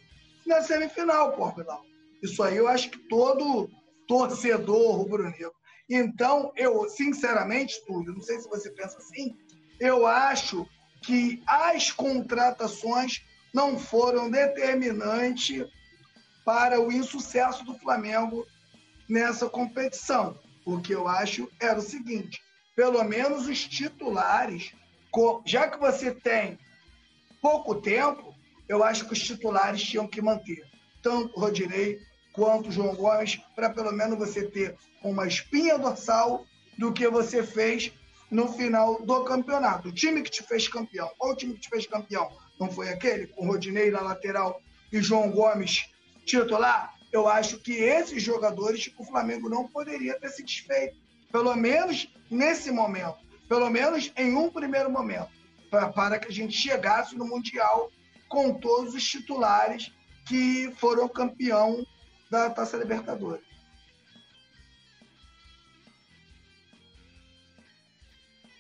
na semifinal, porra, não. Isso aí eu acho que todo torcedor rubro-negro. Então, eu, sinceramente, Túlio, não sei se você pensa assim, eu acho que as contratações não foram determinantes para o insucesso do Flamengo nessa competição. O que eu acho era o seguinte, pelo menos os titulares, já que você tem pouco tempo, eu acho que os titulares tinham que manter tanto o Rodinei quanto o João Gomes, para pelo menos você ter uma espinha dorsal do que você fez no final do campeonato. O time que te fez campeão, qual o time que te fez campeão? Não foi aquele? Com o Rodinei na lateral e João Gomes titular? Eu acho que esses jogadores o Flamengo não poderia ter se desfeito. Pelo menos nesse momento. Pelo menos em um primeiro momento. Pra, para que a gente chegasse no Mundial com todos os titulares que foram campeão da Taça Libertadores.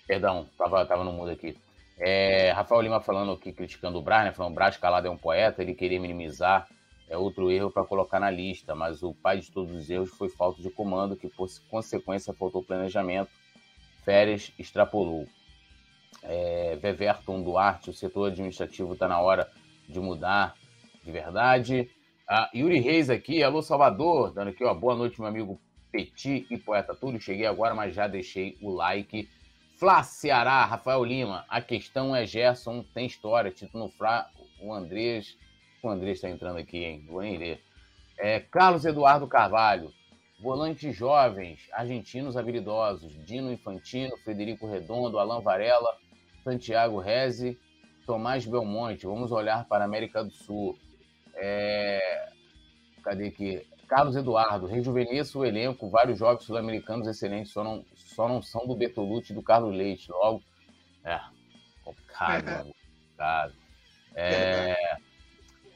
Perdão, tava, tava no mudo aqui. É, Rafael Lima falando aqui, criticando o Braz, né? Falando que o Braz calado é um poeta, ele queria minimizar. É outro erro para colocar na lista, mas o pai de todos os erros foi falta de comando, que por consequência faltou planejamento. Férias extrapolou. É, Everton Duarte, o setor administrativo está na hora de mudar de verdade. Ah, Yuri Reis aqui, alô Salvador, dando aqui, ó, boa noite meu amigo Petit e Poeta Túlio, cheguei agora, mas já deixei o like. Flá Ceará, Rafael Lima, a questão é Gerson, tem história, título no Flá, o Andrés... O Andrés está entrando aqui, hein? Vou nem ler. É, Carlos Eduardo Carvalho. Volantes jovens, argentinos habilidosos. Dino Infantino, Frederico Redondo, Alain Varela, Santiago Reze, Tomás Belmonte. Vamos olhar para a América do Sul. É... Cadê aqui? Carlos Eduardo. Rejuvenesça o elenco. Vários jovens sul-americanos excelentes. Só não, só não são do Bertolucci e do Carlos Leite. Logo... É... Complicado, complicado. É...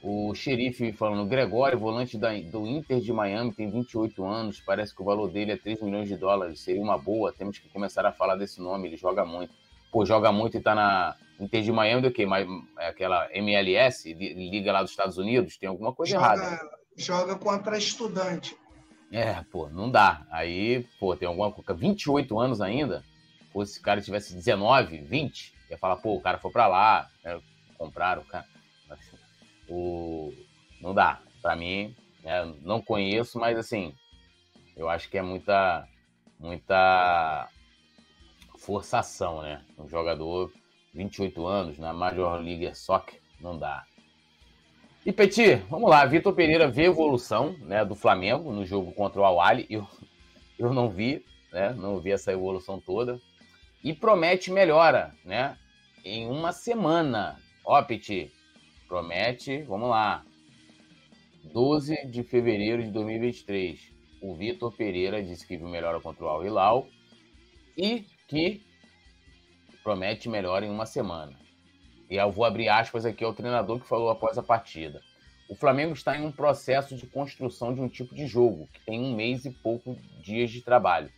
O xerife falando, Gregório, volante da, do Inter de Miami, tem vinte e oito anos, parece que o valor dele é três milhões de dólares, seria uma boa, temos que começar a falar desse nome, ele joga muito. Pô, joga muito e tá na Inter de Miami do quê? Aquela M L S, liga lá dos Estados Unidos, tem alguma coisa joga, errada. Joga contra estudante. É, pô, não dá. Aí, pô, tem alguma coisa, vinte e oito anos ainda, pô, se o cara tivesse dezenove, vinte, ia falar, pô, o cara foi pra lá, né, compraram o cara... O... Não dá, pra mim, né? Não conheço, mas assim, eu acho que é muita, muita forçação, né? Um jogador vinte e oito anos na Major League Soccer, não dá. E Petit, vamos lá, Vitor Pereira vê evolução, né, do Flamengo no jogo contra o Al-Ahli, eu, eu não vi, né? Não vi essa evolução toda, e promete melhora, né? Em uma semana, ó Petit. Promete, vamos lá, doze de fevereiro de dois mil e vinte e três, o Vitor Pereira disse que viu melhora contra o Al-Hilal e que promete melhora em uma semana. E eu vou abrir aspas aqui ao treinador que falou após a partida. O Flamengo está em um processo de construção de um tipo de jogo, que tem um mês e pouco dias de trabalho.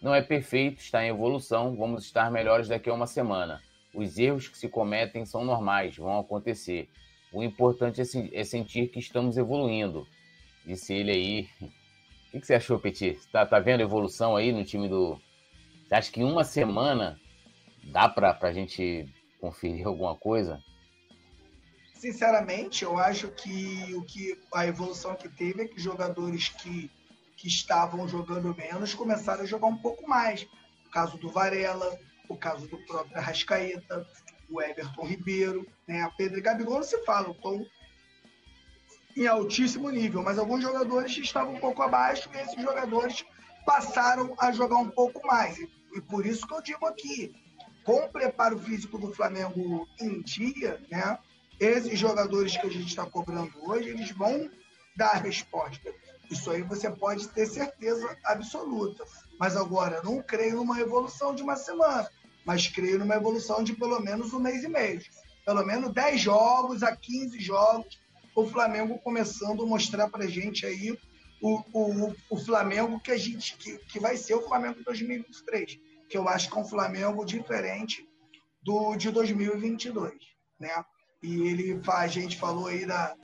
Não é perfeito, está em evolução, vamos estar melhores daqui a uma semana. Os erros que se cometem são normais, vão acontecer. O importante é, se, é sentir que estamos evoluindo. Disse ele aí. O que, que você achou, Petit? Tá, tá vendo a evolução aí no time do... Você acha que em uma semana dá pra, pra gente conferir alguma coisa? Sinceramente, eu acho que, o que a evolução que teve é que jogadores que, que estavam jogando menos começaram a jogar um pouco mais. O caso do Varela, o caso do próprio Arrascaeta, o Everton Ribeiro, né? A Pedro e Gabigol não se falam, estão em altíssimo nível, mas alguns jogadores estavam um pouco abaixo e esses jogadores passaram a jogar um pouco mais. E por isso que eu digo aqui, com o preparo físico do Flamengo em dia, né? Esses jogadores que a gente está cobrando hoje, eles vão dar a resposta. Isso aí você pode ter certeza absoluta. Mas agora, não creio numa evolução de uma semana, mas creio numa evolução de pelo menos um mês e meio. Pelo menos dez jogos a quinze jogos, o Flamengo começando a mostrar para a gente aí o, o, o Flamengo que, a gente, que, que vai ser o Flamengo dois mil e vinte e três, que eu acho que é um Flamengo diferente do de dois mil e vinte e dois, né? E ele, a gente falou aí da,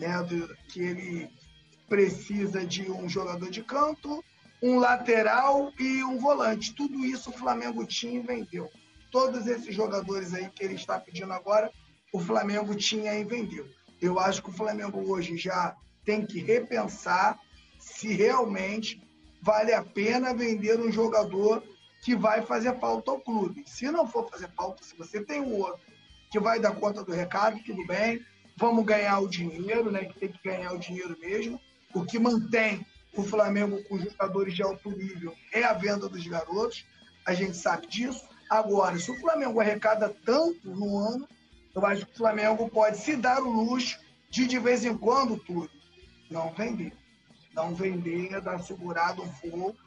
né, do, que ele precisa de um jogador de canto, um lateral e um volante. Tudo isso o Flamengo tinha e vendeu. Todos esses jogadores aí que ele está pedindo agora, o Flamengo tinha e vendeu. Eu acho que o Flamengo hoje já tem que repensar se realmente vale a pena vender um jogador que vai fazer falta ao clube. Se não for fazer falta, se você tem um outro que vai dar conta do recado, tudo bem, vamos ganhar o dinheiro, né? Que tem que ganhar o dinheiro mesmo. O que mantém o Flamengo com jogadores de alto nível é a venda dos garotos, a gente sabe disso. Agora, se o Flamengo arrecada tanto no ano, eu acho que o Flamengo pode se dar o luxo de, de vez em quando, tudo, não vender. Não vender, dar segurado um pouco,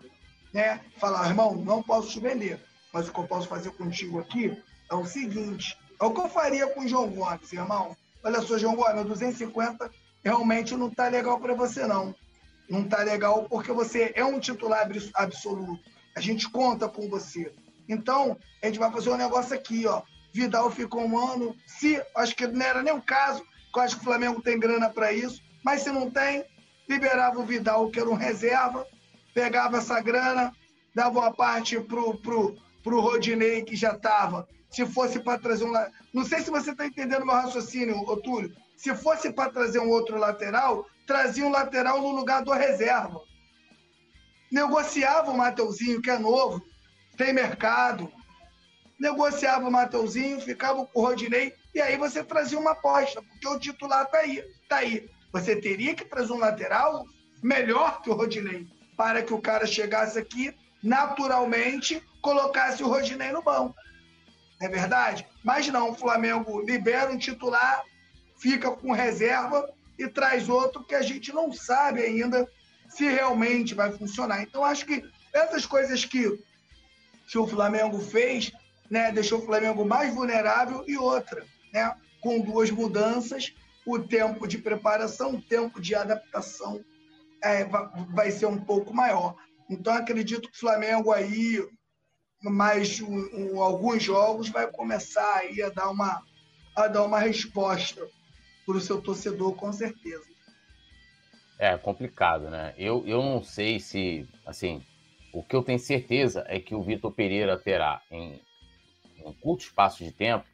né? Falar, irmão, não posso te vender, mas o que eu posso fazer contigo aqui é o seguinte... É o que eu faria com o João Gomes, irmão. Olha só, João Gomes, duzentos e cinquenta realmente não tá legal para você, não. Não tá legal porque você é um titular absoluto. A gente conta com você. Então, a gente vai fazer um negócio aqui, ó. Vidal ficou um ano. Se, acho que não era nem o caso, porque eu acho que o Flamengo tem grana para isso. Mas se não tem, liberava o Vidal, que era um reserva, pegava essa grana, dava uma parte pro, pro, pro Rodinei, que já tava... Se fosse para trazer um... Não sei se você está entendendo meu raciocínio, ô Túlio. Se fosse para trazer um outro lateral, trazia um lateral no lugar do reserva. Negociava o Mateuzinho, que é novo, tem mercado. Negociava o Mateuzinho, ficava com o Rodinei, e aí você trazia uma aposta, porque o titular está aí, tá aí. Você teria que trazer um lateral melhor que o Rodinei, para que o cara chegasse aqui, naturalmente, colocasse o Rodinei no banco. É verdade? Mas não, o Flamengo libera um titular, fica com reserva e traz outro que a gente não sabe ainda se realmente vai funcionar. Então, acho que essas coisas que, que o Flamengo fez, né, deixou o Flamengo mais vulnerável e outra, né, com duas mudanças, o tempo de preparação, o tempo de adaptação é, vai ser um pouco maior. Então, acredito que o Flamengo aí... mas um, um, alguns jogos vai começar aí a dar uma, a dar uma resposta para o seu torcedor, com certeza. É complicado, né? Eu, eu não sei se, assim, o que eu tenho certeza é que o Vitor Pereira terá, em, em um curto espaço de tempo,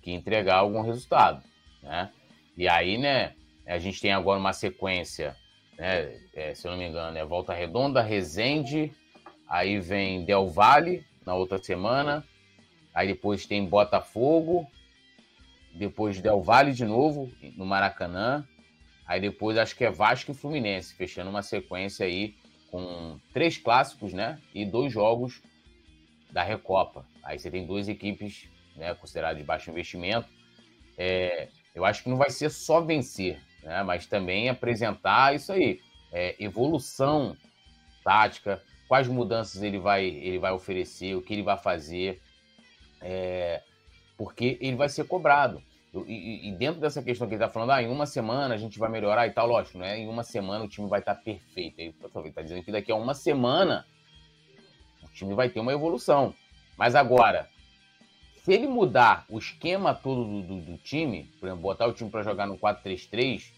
que entregar algum resultado, né? E aí, né, a gente tem agora uma sequência, né, é, se eu não me engano, é Volta Redonda, Resende, aí vem Del Valle, na outra semana, aí depois tem Botafogo, depois Del Valle de novo, no Maracanã, aí depois acho que é Vasco e Fluminense, fechando uma sequência aí com três clássicos, né, e dois jogos da Recopa. Aí você tem duas equipes, né, consideradas de baixo investimento. É, eu acho que não vai ser só vencer, né, mas também apresentar isso aí, é, evolução tática, quais mudanças ele vai, ele vai oferecer, o que ele vai fazer, é, porque ele vai ser cobrado. E, e dentro dessa questão que ele está falando, ah, em uma semana a gente vai melhorar e tal, lógico, né? Em uma semana o time vai estar perfeito. Ele está dizendo que daqui a uma semana o time vai ter uma evolução. Mas agora, se ele mudar o esquema todo do, do, do time, por exemplo, botar o time para jogar no quatro três três,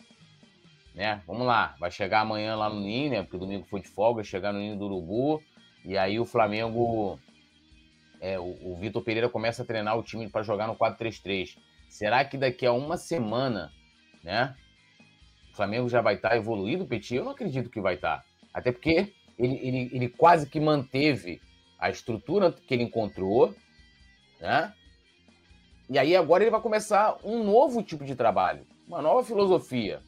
né? Vamos lá, vai chegar amanhã lá no Ninho, né? Porque o domingo foi de folga, chegar no Ninho do Urubu, e aí o Flamengo, é, o, o Vitor Pereira começa a treinar o time para jogar no quatro três três. Será que daqui a uma semana, né, o Flamengo já vai estar tá evoluído, Petit? Eu não acredito que vai estar. Tá. Até porque ele, ele, ele quase que manteve a estrutura que ele encontrou, né? E aí agora ele vai começar um novo tipo de trabalho, uma nova filosofia.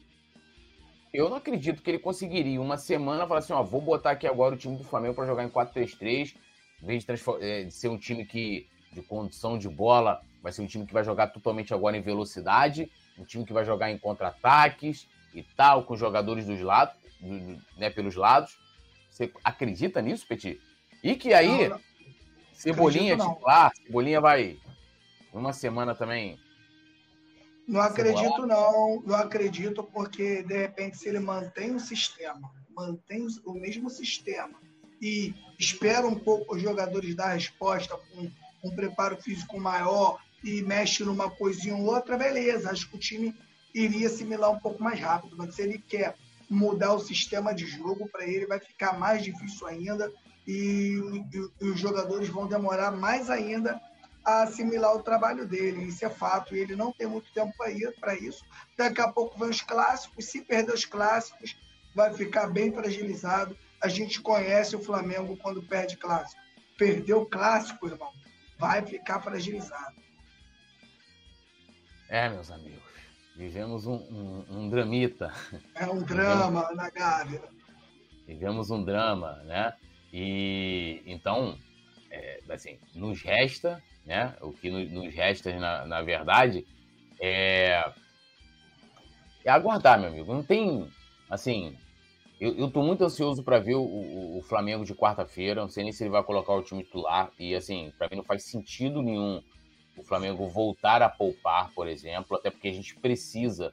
Eu não acredito que ele conseguiria uma semana falar assim, ó, vou botar aqui agora o time do Flamengo para jogar em quatro três três, em vez de, de ser um time que, de condução de bola, vai ser um time que vai jogar totalmente agora em velocidade, um time que vai jogar em contra-ataques e tal, com os jogadores dos lados, né, pelos lados. Você acredita nisso, Petit? E que aí, não, não. Cebolinha titular, Cebolinha vai uma semana também... Não acredito, não. Não acredito, porque, de repente, se ele mantém o sistema, mantém o mesmo sistema e espera um pouco os jogadores dar resposta com um preparo físico maior e mexe numa coisinha ou outra, beleza. Acho que o time iria assimilar um pouco mais rápido. Mas se ele quer mudar o sistema de jogo, para ele vai ficar mais difícil ainda e, e, e os jogadores vão demorar mais ainda a assimilar o trabalho dele, isso é fato, e ele não tem muito tempo para isso. Daqui a pouco vem os clássicos, se perder os clássicos, vai ficar bem fragilizado. A gente conhece o Flamengo quando perde clássico. Perdeu o clássico, irmão, vai ficar fragilizado. É, meus amigos, vivemos um, um, um dramita. É um drama vivemos... na Gávea. Vivemos um drama, né? E então, é, assim, nos resta... Né? O que nos resta, na, na verdade, é... é aguardar, meu amigo. Não tem, assim, eu, eu tô muito ansioso para ver o, o, o Flamengo de quarta-feira. Não sei nem se ele vai colocar o time titular. E, assim, para mim não faz sentido nenhum o Flamengo voltar a poupar, por exemplo, até porque a gente precisa.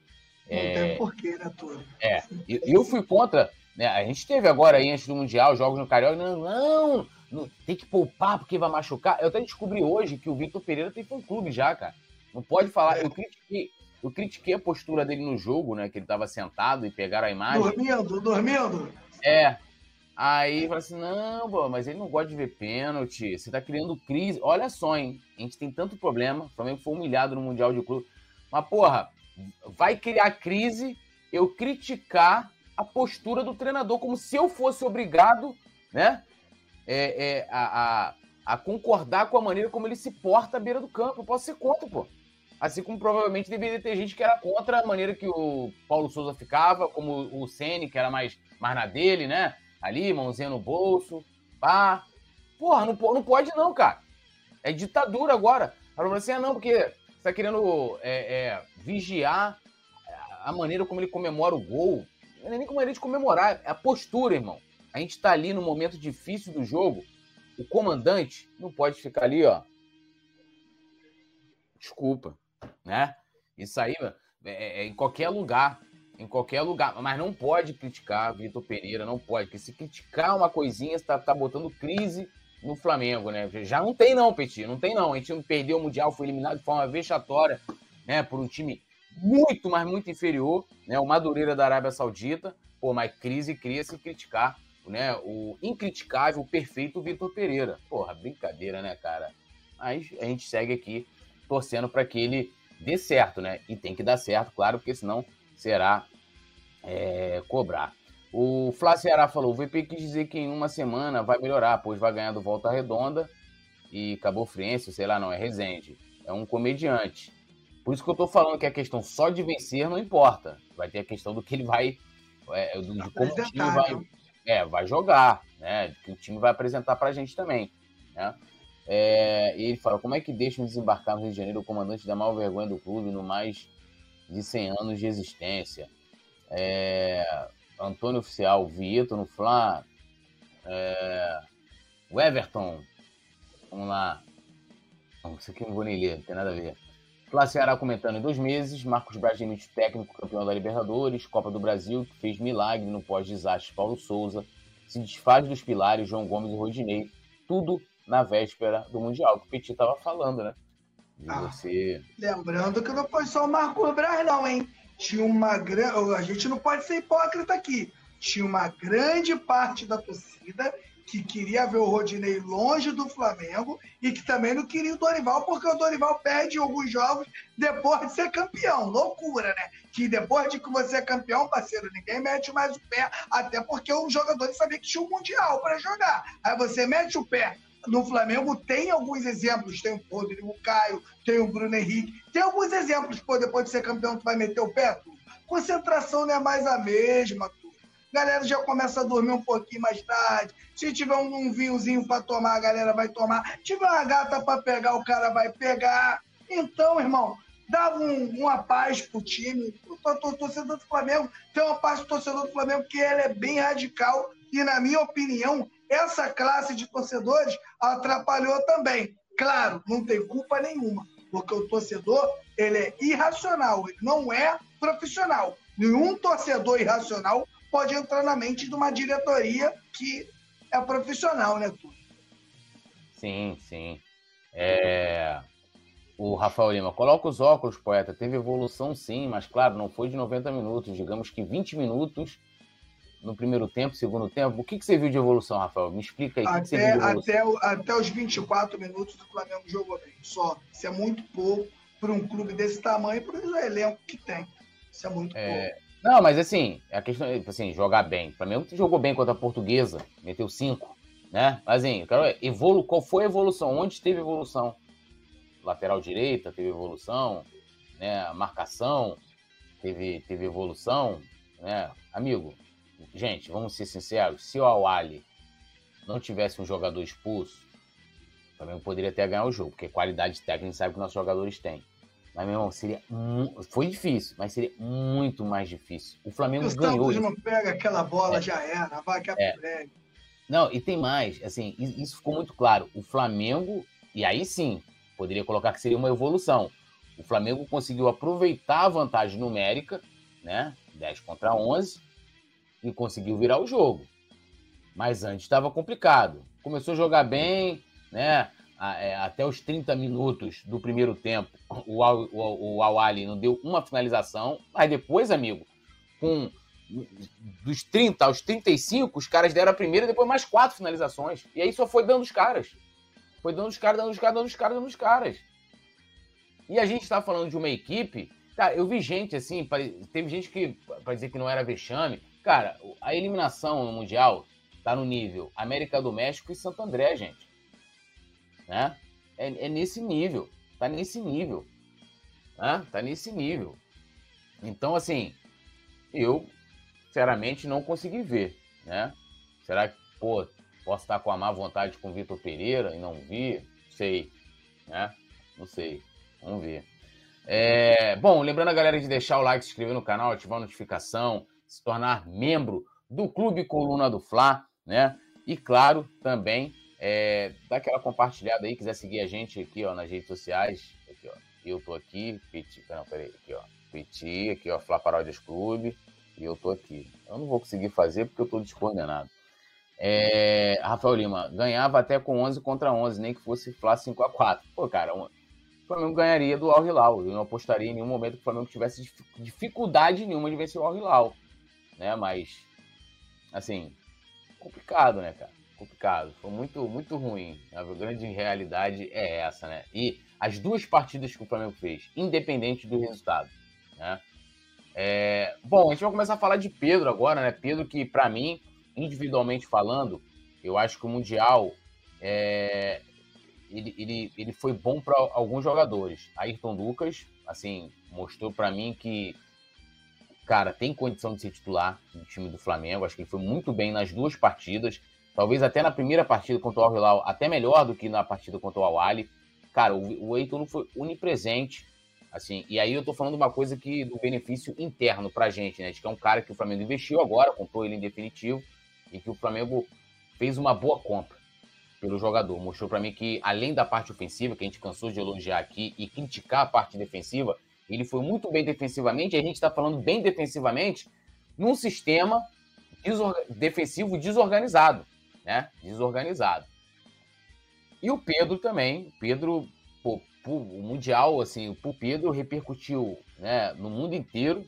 Não é... tem porquê, né, Túlio? É, eu, eu fui contra. Né? A gente teve agora aí, antes do Mundial, jogos no Carioca. Não, não! Tem que poupar porque vai machucar. Eu até descobri hoje que o Vitor Pereira tem fã-clube já, cara. Não pode falar. Eu critiquei, eu critiquei a postura dele no jogo, né? Que ele tava sentado e pegaram a imagem. Dormindo, dormindo. É. Aí eu falei assim, não, pô, mas ele não gosta de ver pênalti. Você tá criando crise. Olha só, hein? A gente tem tanto problema. O Flamengo foi humilhado no Mundial de Clube. Mas, porra, vai criar crise eu criticar a postura do treinador como se eu fosse obrigado, né? É, é, a, a, a concordar com a maneira como ele se porta à beira do campo. Eu posso ser contra, pô. Assim como provavelmente deveria ter gente que era contra a maneira que o Paulo Sousa ficava, como o Ceni, que era mais, mais na dele, né? Ali, mãozinha no bolso, pá. Porra, não, não pode não, cara. É ditadura agora. Falou assim, ah, não, porque você tá querendo é, é, vigiar a maneira como ele comemora o gol. Não é nem com a maneira de comemorar, é a postura, irmão. A gente tá ali no momento difícil do jogo. O comandante não pode ficar ali, ó. Desculpa, né? Isso aí é, é em qualquer lugar. Em qualquer lugar. Mas não pode criticar Vitor Pereira, não pode. Porque se criticar uma coisinha, você tá, tá botando crise no Flamengo, né? Já não tem não, Petit. Não tem não. A gente perdeu o Mundial, foi eliminado de forma vexatória, né? Por um time muito, mas muito inferior, né? O Madureira da Arábia Saudita. Pô, mas crise cria se criticar. Né, o incriticável, o perfeito Vitor Pereira. Porra, brincadeira, né, cara? Mas a gente segue aqui torcendo para que ele dê certo, né? E tem que dar certo, claro, porque senão será é, cobrar. O Flá Ceará falou, o V P quis dizer que em uma semana vai melhorar, pois vai ganhar do Volta Redonda e Cabo Friense, sei lá, não, é Resende. É um comediante. Por isso que eu tô falando que a questão só de vencer não importa. Vai ter a questão do que ele vai... É, do, de como o time vai... É, vai jogar, né? Que o time vai apresentar pra gente também, né? É, e ele fala, como é que deixam desembarcar no Rio de Janeiro o comandante da maior vergonha do clube no mais de cem anos de existência? É, Antônio Oficial, Vitor no Fla, é, o Everton, vamos lá. Não, isso aqui eu não vou nem ler, não tem nada a ver. Fla Ceará comentando em dois meses, Marcos Braz demite o técnico, campeão da Libertadores, Copa do Brasil, que fez milagre no pós-desastre Paulo Sousa, se desfaz dos pilares João Gomes e Rodinei, tudo na véspera do Mundial, que o Petit estava falando, né? De ah, você... Lembrando que não foi só o Marcos Braz, não, hein? Tinha uma grande... A gente não pode ser hipócrita aqui. Tinha uma grande parte da torcida que queria ver o Rodinei longe do Flamengo e que também não queria o Dorival, porque o Dorival perde alguns jogos depois de ser campeão. Loucura, né? Que depois de que você é campeão, parceiro, ninguém mete mais o pé, até porque o jogador sabia que tinha um Mundial para jogar. Aí você mete o pé. No Flamengo tem alguns exemplos, tem o Rodrigo Caio, tem o Bruno Henrique, tem alguns exemplos, pô, depois de ser campeão tu vai meter o pé, tu? Concentração não é mais a mesma, tu. Galera já começa a dormir um pouquinho mais tarde, se tiver um, um vinhozinho pra tomar, a galera vai tomar, se tiver uma gata pra pegar, o cara vai pegar. Então, irmão, dá um, uma paz pro time, o torcedor do Flamengo, tem uma parte do torcedor do Flamengo que ele é bem radical e, na minha opinião, essa classe de torcedores atrapalhou também. Claro, não tem culpa nenhuma, porque o torcedor, ele é irracional, ele não é profissional. Nenhum torcedor irracional pode entrar na mente de uma diretoria que é profissional, né, Túlio? Sim, sim. É... O Rafael Lima, coloca os óculos, poeta. Teve evolução, sim, mas claro, não foi de noventa minutos. Digamos que vinte minutos... no primeiro tempo, segundo tempo. O que, que você viu de evolução, Rafael? Me explica aí. Até, o que você viu de evolução? Até, até os vinte e quatro minutos o Flamengo jogou bem. Só. Isso é muito pouco para um clube desse tamanho e para o elenco que tem. Isso é muito é... pouco. Não, mas assim, a questão é assim, jogar bem. O Flamengo jogou bem contra a Portuguesa, meteu cinco, né? Mas assim, eu quero ver, evolu... qual foi a evolução? Onde teve evolução? Lateral direita teve evolução, né? Marcação teve, teve evolução, né? Amigo, gente, vamos ser sinceros, se o Al-Ahli não tivesse um jogador expulso, o Flamengo poderia até ganhar o jogo, porque qualidade técnica sabe que nossos jogadores têm. Mas, meu irmão, seria mu- foi difícil, mas seria muito mais difícil. O Flamengo o ganhou. O Santos não pega aquela bola, é. já era, vai que é breve. Não, e tem mais, assim, isso ficou muito claro. O Flamengo, e aí sim, poderia colocar que seria uma evolução. O Flamengo conseguiu aproveitar a vantagem numérica, né, dez contra onze, e conseguiu virar o jogo. Mas antes estava complicado. Começou a jogar bem, né? Até os trinta minutos do primeiro tempo, o Al-Ahli não deu uma finalização. Mas depois, amigo, com dos trinta aos trinta e cinco, os caras deram a primeira e depois mais quatro finalizações. E aí só foi dando os caras. Foi dando os caras, dando os caras, dando os caras, dando os caras. E a gente está falando de uma equipe... Cara, eu vi gente assim, teve gente que, para dizer que não era vexame... Cara, a eliminação no Mundial tá no nível América do México e Santo André, gente. Né? É, é nesse nível. Tá nesse nível. Né? Tá nesse nível. Então, assim, eu, sinceramente, não consegui ver. Né? Será que, pô, posso estar com a má vontade com o Vitor Pereira e não vi? Não sei. Né? Não sei. Vamos ver. É... Bom, lembrando a galera de deixar o like, se inscrever no canal, ativar a notificação, se tornar membro do Clube Coluna do Fla, né? E, claro, também é, dá aquela compartilhada aí, quiser seguir a gente aqui, ó, nas redes sociais. Aqui, ó. Eu tô aqui, Piti, não, peraí, aqui, ó. Piti, aqui, ó, Fla Paródias Clube, e eu tô aqui. Eu não vou conseguir fazer porque eu tô descoordenado. É, Rafael Lima, ganhava até com onze contra onze, nem que fosse Fla cinco a quatro. Pô, cara, um, o Flamengo ganharia do Al-Hilal. Eu não apostaria em nenhum momento que o Flamengo tivesse dif- dificuldade nenhuma de vencer o Al-Hilal. Né, mas, assim, complicado, né, cara? Complicado. Foi muito, muito ruim. A grande realidade é essa, né? E as duas partidas que o Flamengo fez, independente do resultado, né? É... Bom, a gente vai começar a falar de Pedro agora, né? Pedro que, pra mim, individualmente falando, eu acho que o Mundial, é... ele, ele, ele foi bom pra alguns jogadores. Ayrton Lucas, assim, mostrou pra mim que, cara, tem condição de ser titular do time do Flamengo. Acho que ele foi muito bem nas duas partidas. Talvez até na primeira partida contra o Al-Hilal, até melhor do que na partida contra o Al-Ahli. Cara, o Ayrton foi onipresente. Assim, e aí eu tô falando uma coisa que do benefício interno pra gente, né? De que é um cara que o Flamengo investiu agora, comprou ele em definitivo, e que o Flamengo fez uma boa compra pelo jogador. Mostrou pra mim que, além da parte ofensiva, que a gente cansou de elogiar aqui e criticar a parte defensiva, ele foi muito bem defensivamente, e a gente está falando bem defensivamente num sistema desorga- defensivo desorganizado, né? Desorganizado. E o Pedro também. Pedro, pô, pô, o Mundial, assim, o Pedro repercutiu, né, no mundo inteiro,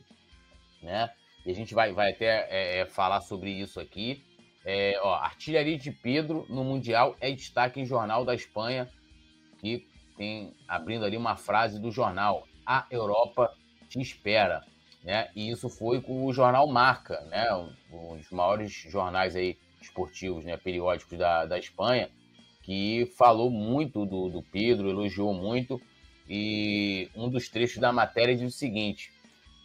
né? E a gente vai, vai até é, falar sobre isso aqui. É, ó, artilharia de Pedro no Mundial é destaque em Jornal da Espanha, que tem, abrindo ali uma frase do jornal, a Europa te espera, né? E isso foi com o jornal Marca, né? Um dos maiores jornais aí esportivos, né, periódicos da, da Espanha, que falou muito do, do Pedro, elogiou muito, e um dos trechos da matéria diz o seguinte,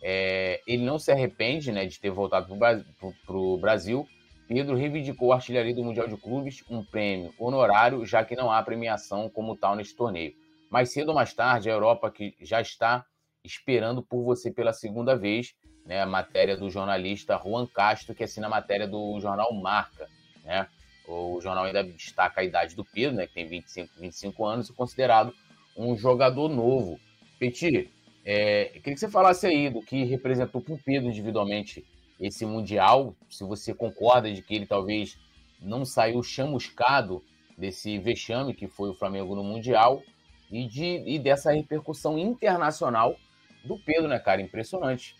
é, ele não se arrepende, né, de ter voltado para o Brasil. Pedro reivindicou a artilharia do Mundial de Clubes, um prêmio honorário, já que não há premiação como tal neste torneio. Mais cedo ou mais tarde, a Europa que já está esperando por você pela segunda vez, né? A matéria do jornalista Juan Castro, que assina a matéria do jornal Marca, né? O jornal ainda destaca a idade do Pedro, né, que tem vinte e cinco anos, e considerado um jogador novo. Petit, é, queria que você falasse aí do que representou para o Pedro individualmente esse Mundial, se você concorda de que ele talvez não saiu chamuscado desse vexame que foi o Flamengo no Mundial, e, de, e dessa repercussão internacional do Pedro, né, cara? Impressionante.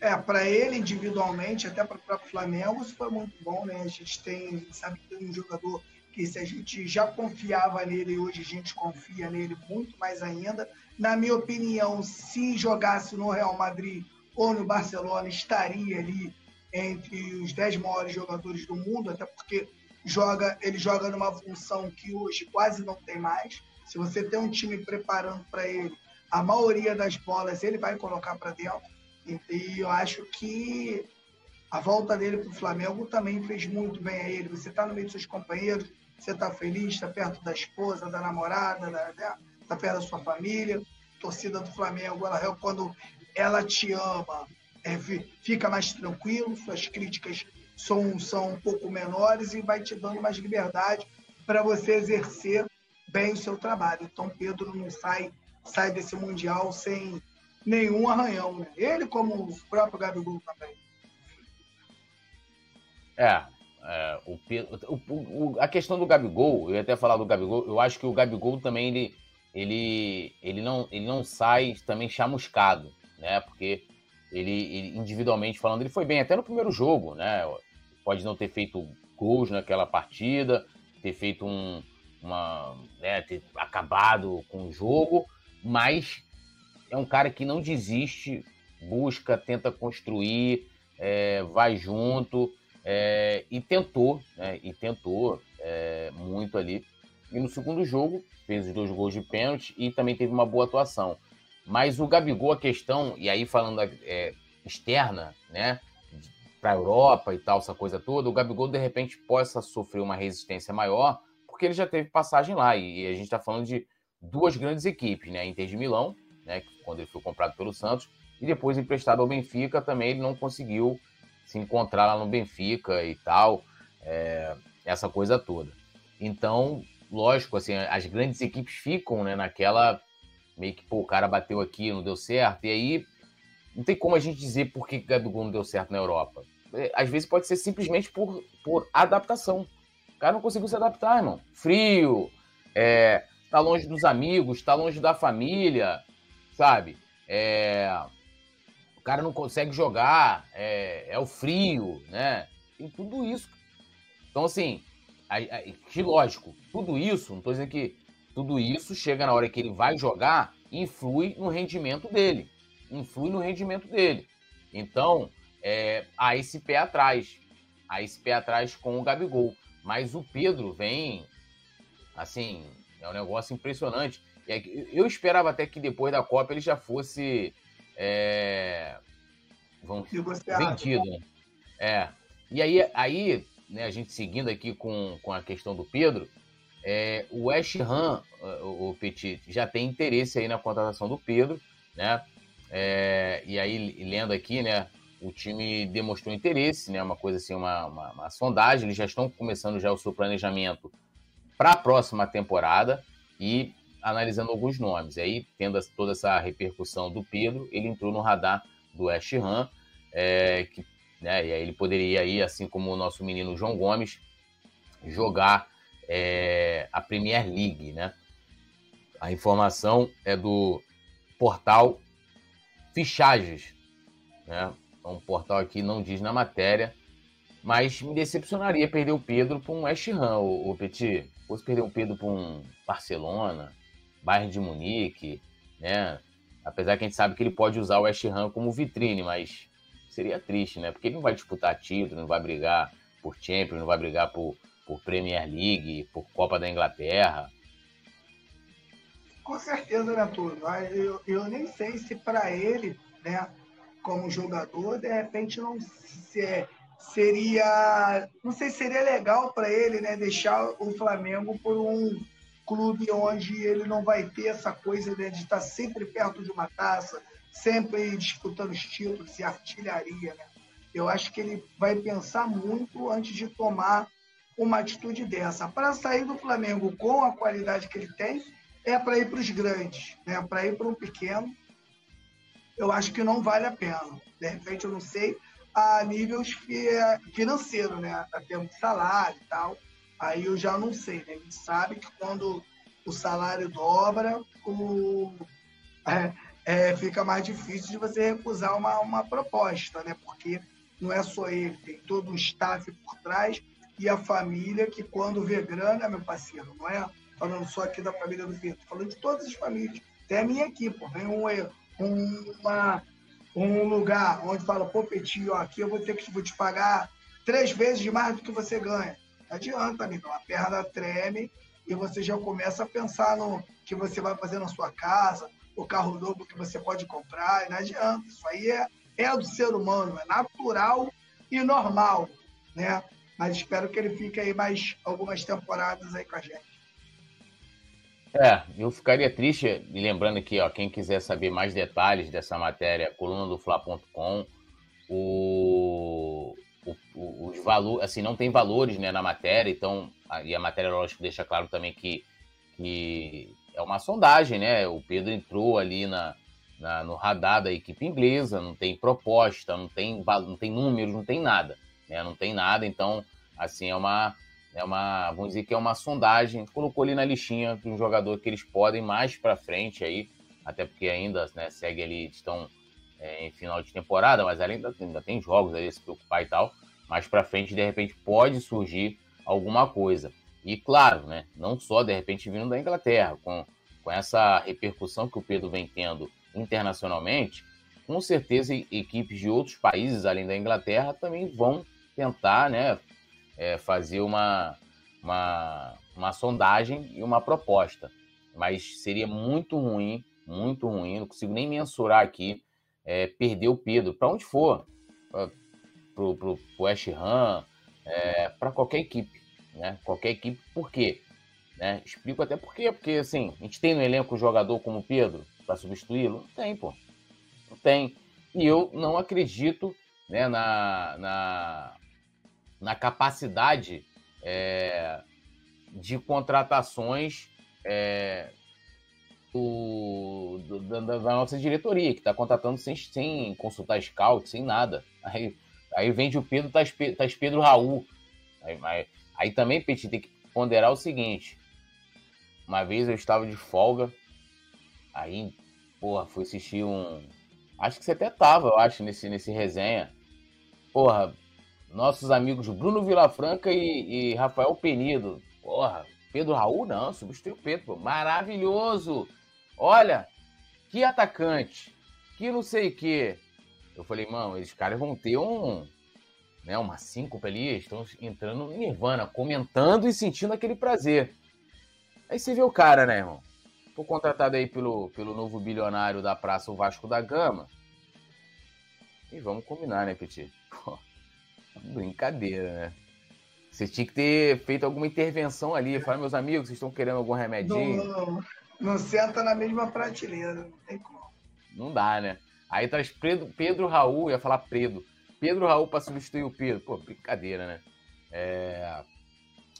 É, para ele individualmente, até para o próprio Flamengo, isso foi muito bom, né? A gente tem, sabe, tem um jogador que, se a gente já confiava nele, hoje a gente confia nele muito mais ainda. Na minha opinião, se jogasse no Real Madrid ou no Barcelona, estaria ali entre os dez maiores jogadores do mundo, até porque joga, ele joga numa função que hoje quase não tem mais. Se você tem um time preparando para ele, a maioria das bolas ele vai colocar para dentro. E eu acho que a volta dele para o Flamengo também fez muito bem a ele. Você está no meio dos seus companheiros, você está feliz, está perto da esposa, da namorada, está perto da sua família. A torcida do Flamengo, ela, quando ela te ama, é, fica mais tranquilo, suas críticas são, são um pouco menores e vai te dando mais liberdade para você exercer bem o seu trabalho. Então, Pedro não sai, sai desse Mundial sem nenhum arranhão, né? Ele, como o próprio Gabigol também. É, é o, o, o, a questão do Gabigol, eu ia até falar do Gabigol, eu acho que o Gabigol também, ele, ele, ele, não, ele não sai também chamuscado, né? Porque ele, ele, individualmente falando, ele foi bem até no primeiro jogo, né? Pode não ter feito gols naquela partida, ter feito um... Uma, né, ter acabado com o jogo, mas é um cara que não desiste, busca, tenta construir, é, vai junto, é, e tentou, né, e tentou é, muito ali. E no segundo jogo, fez os dois gols de pênalti e também teve uma boa atuação. Mas o Gabigol, a questão, e aí falando é, externa, né, para a Europa e tal, essa coisa toda, o Gabigol de repente possa sofrer uma resistência maior, porque ele já teve passagem lá, e a gente está falando de duas grandes equipes, né? Inter de Milão, né, quando ele foi comprado pelo Santos, e depois emprestado ao Benfica, também ele não conseguiu se encontrar lá no Benfica e tal, é, essa coisa toda. Então, lógico, assim, as grandes equipes ficam, né, naquela, meio que, pô, o cara bateu aqui, não deu certo, e aí não tem como a gente dizer por que Gabigol não deu certo na Europa. Às vezes pode ser simplesmente por, por adaptação. O cara não conseguiu se adaptar, irmão. Frio, é, tá longe dos amigos, tá longe da família, sabe? É, o cara não consegue jogar, é, é o frio, né? Tem tudo isso. Então, assim, a, a, que lógico, tudo isso, não tô dizendo que tudo isso chega na hora que ele vai jogar e influi no rendimento dele. Influi no rendimento dele. Então, é, há esse pé atrás. Há esse pé atrás com o Gabigol. Mas o Pedro vem, assim, é um negócio impressionante. Eu esperava até que depois da Copa ele já fosse é, vamos, vendido. Né? É. E aí, aí né, a gente seguindo aqui com, com a questão do Pedro, é, o West Ham, o, o Petit, já tem interesse aí na contratação do Pedro, né? É, e aí, lendo aqui, né? O time demonstrou interesse, né? Uma coisa assim, uma, uma, uma sondagem. Eles já estão começando já o seu planejamento para a próxima temporada e analisando alguns nomes. E aí, tendo toda essa repercussão do Pedro, ele entrou no radar do West Ham, é, que, né? E aí ele poderia, aí, assim como o nosso menino João Gomes, jogar é, a Premier League, né? A informação é do portal Fichagens, né? É um portal que não diz na matéria, mas me decepcionaria perder o Pedro para um West Ham, o Petit. Ou se perder o Pedro para um Barcelona, Bayern de Munique, né? Apesar que a gente sabe que ele pode usar o West Ham como vitrine, mas seria triste, né? Porque ele não vai disputar título, não vai brigar por Champions, não vai brigar por, por Premier League, por Copa da Inglaterra. Com certeza, né, Túlio? Eu, eu nem sei se para ele, né, como jogador, de repente não se, seria... Não sei se seria legal para ele, né, deixar o Flamengo por um clube onde ele não vai ter essa coisa, né, de estar sempre perto de uma taça, sempre disputando os títulos e artilharia, né? Eu acho que ele vai pensar muito antes de tomar uma atitude dessa. Para sair do Flamengo com a qualidade que ele tem... é para ir para os grandes, né? Para ir para um pequeno, eu acho que não vale a pena. De repente, eu não sei, a nível financeiro, né? A termo de salário e tal, aí eu já não sei, né? A gente sabe que quando o salário dobra, o... É, é, fica mais difícil de você recusar uma, uma proposta, né? Porque não é só ele, tem todo um staff por trás e a família que quando vê grana, meu parceiro, não é... falando só aqui da família do Vitor, falando de todas as famílias, até a minha aqui, pô, tem um, uma, um lugar onde fala, pô, Petinho, aqui eu vou ter que vou te pagar três vezes mais do que você ganha. Não adianta, amigo, a perna treme e você já começa a pensar no que você vai fazer na sua casa, o carro novo que você pode comprar, não adianta, isso aí é, é do ser humano, é natural e normal, né? Mas espero que ele fique aí mais algumas temporadas aí com a gente. É, eu ficaria triste, e lembrando aqui, ó, quem quiser saber mais detalhes dessa matéria, coluna do fla ponto com, o, o, o, os valores, assim, não tem valores, né, na matéria, então, a, e a matéria, lógico, deixa claro também que, que é uma sondagem, né, o Pedro entrou ali na, na, no radar da equipe inglesa, não tem proposta, não tem, não tem números, não tem nada, né, não tem nada, então, assim, é uma... É uma, vamos dizer que é uma sondagem, colocou ali na listinha de um jogador que eles podem mais para frente aí, até porque ainda, né, segue ali, estão é, em final de temporada, mas ainda, ainda tem jogos aí a se preocupar e tal, mais para frente de repente pode surgir alguma coisa. E claro, né, não só de repente vindo da Inglaterra, com, com essa repercussão que o Pedro vem tendo internacionalmente, com certeza equipes de outros países além da Inglaterra também vão tentar, né, É, fazer uma, uma, uma sondagem e uma proposta. Mas seria muito ruim, muito ruim, não consigo nem mensurar aqui, é, perder o Pedro, para onde for, para o West Ham, é, para qualquer equipe, né? Qualquer equipe, por quê? Né? Explico até por quê, porque assim, a gente tem no elenco um jogador como o Pedro para substituí-lo? Não tem, pô. Não tem. E eu não acredito, né, na... na... na capacidade é, de contratações é, do, do, da, da nossa diretoria, que está contratando sem, sem consultar scout, sem nada. Aí, aí vende o Pedro, tá tá Pedro Raul. Aí, aí, aí também, Petit, tem que ponderar o seguinte. Uma vez eu estava de folga, aí, porra, fui assistir um... Acho que você até estava, eu acho, nesse, nesse resenha. Porra... Nossos amigos Bruno Vilafranca e, e Rafael Penido. Porra, Pedro Raul não, substituiu o Pedro. Pô. Maravilhoso! Olha, que atacante, que não sei o quê. Eu falei, mano, esses caras vão ter um, né, uma síncope ali, estão entrando em nirvana, comentando e sentindo aquele prazer. Aí você vê o cara, né, irmão? Foi contratado aí pelo, pelo novo bilionário da praça, o Vasco da Gama. E vamos combinar, né, Petit? Porra. Brincadeira, né? Você tinha que ter feito alguma intervenção ali. Fala, meus amigos, vocês estão querendo algum remedinho? Não, não, não senta na mesma prateleira, não tem como. Não dá, né? Aí traz Pedro, Pedro Raul, ia falar Pedro. Pedro Raul para substituir o Pedro. Pô, brincadeira, né? É...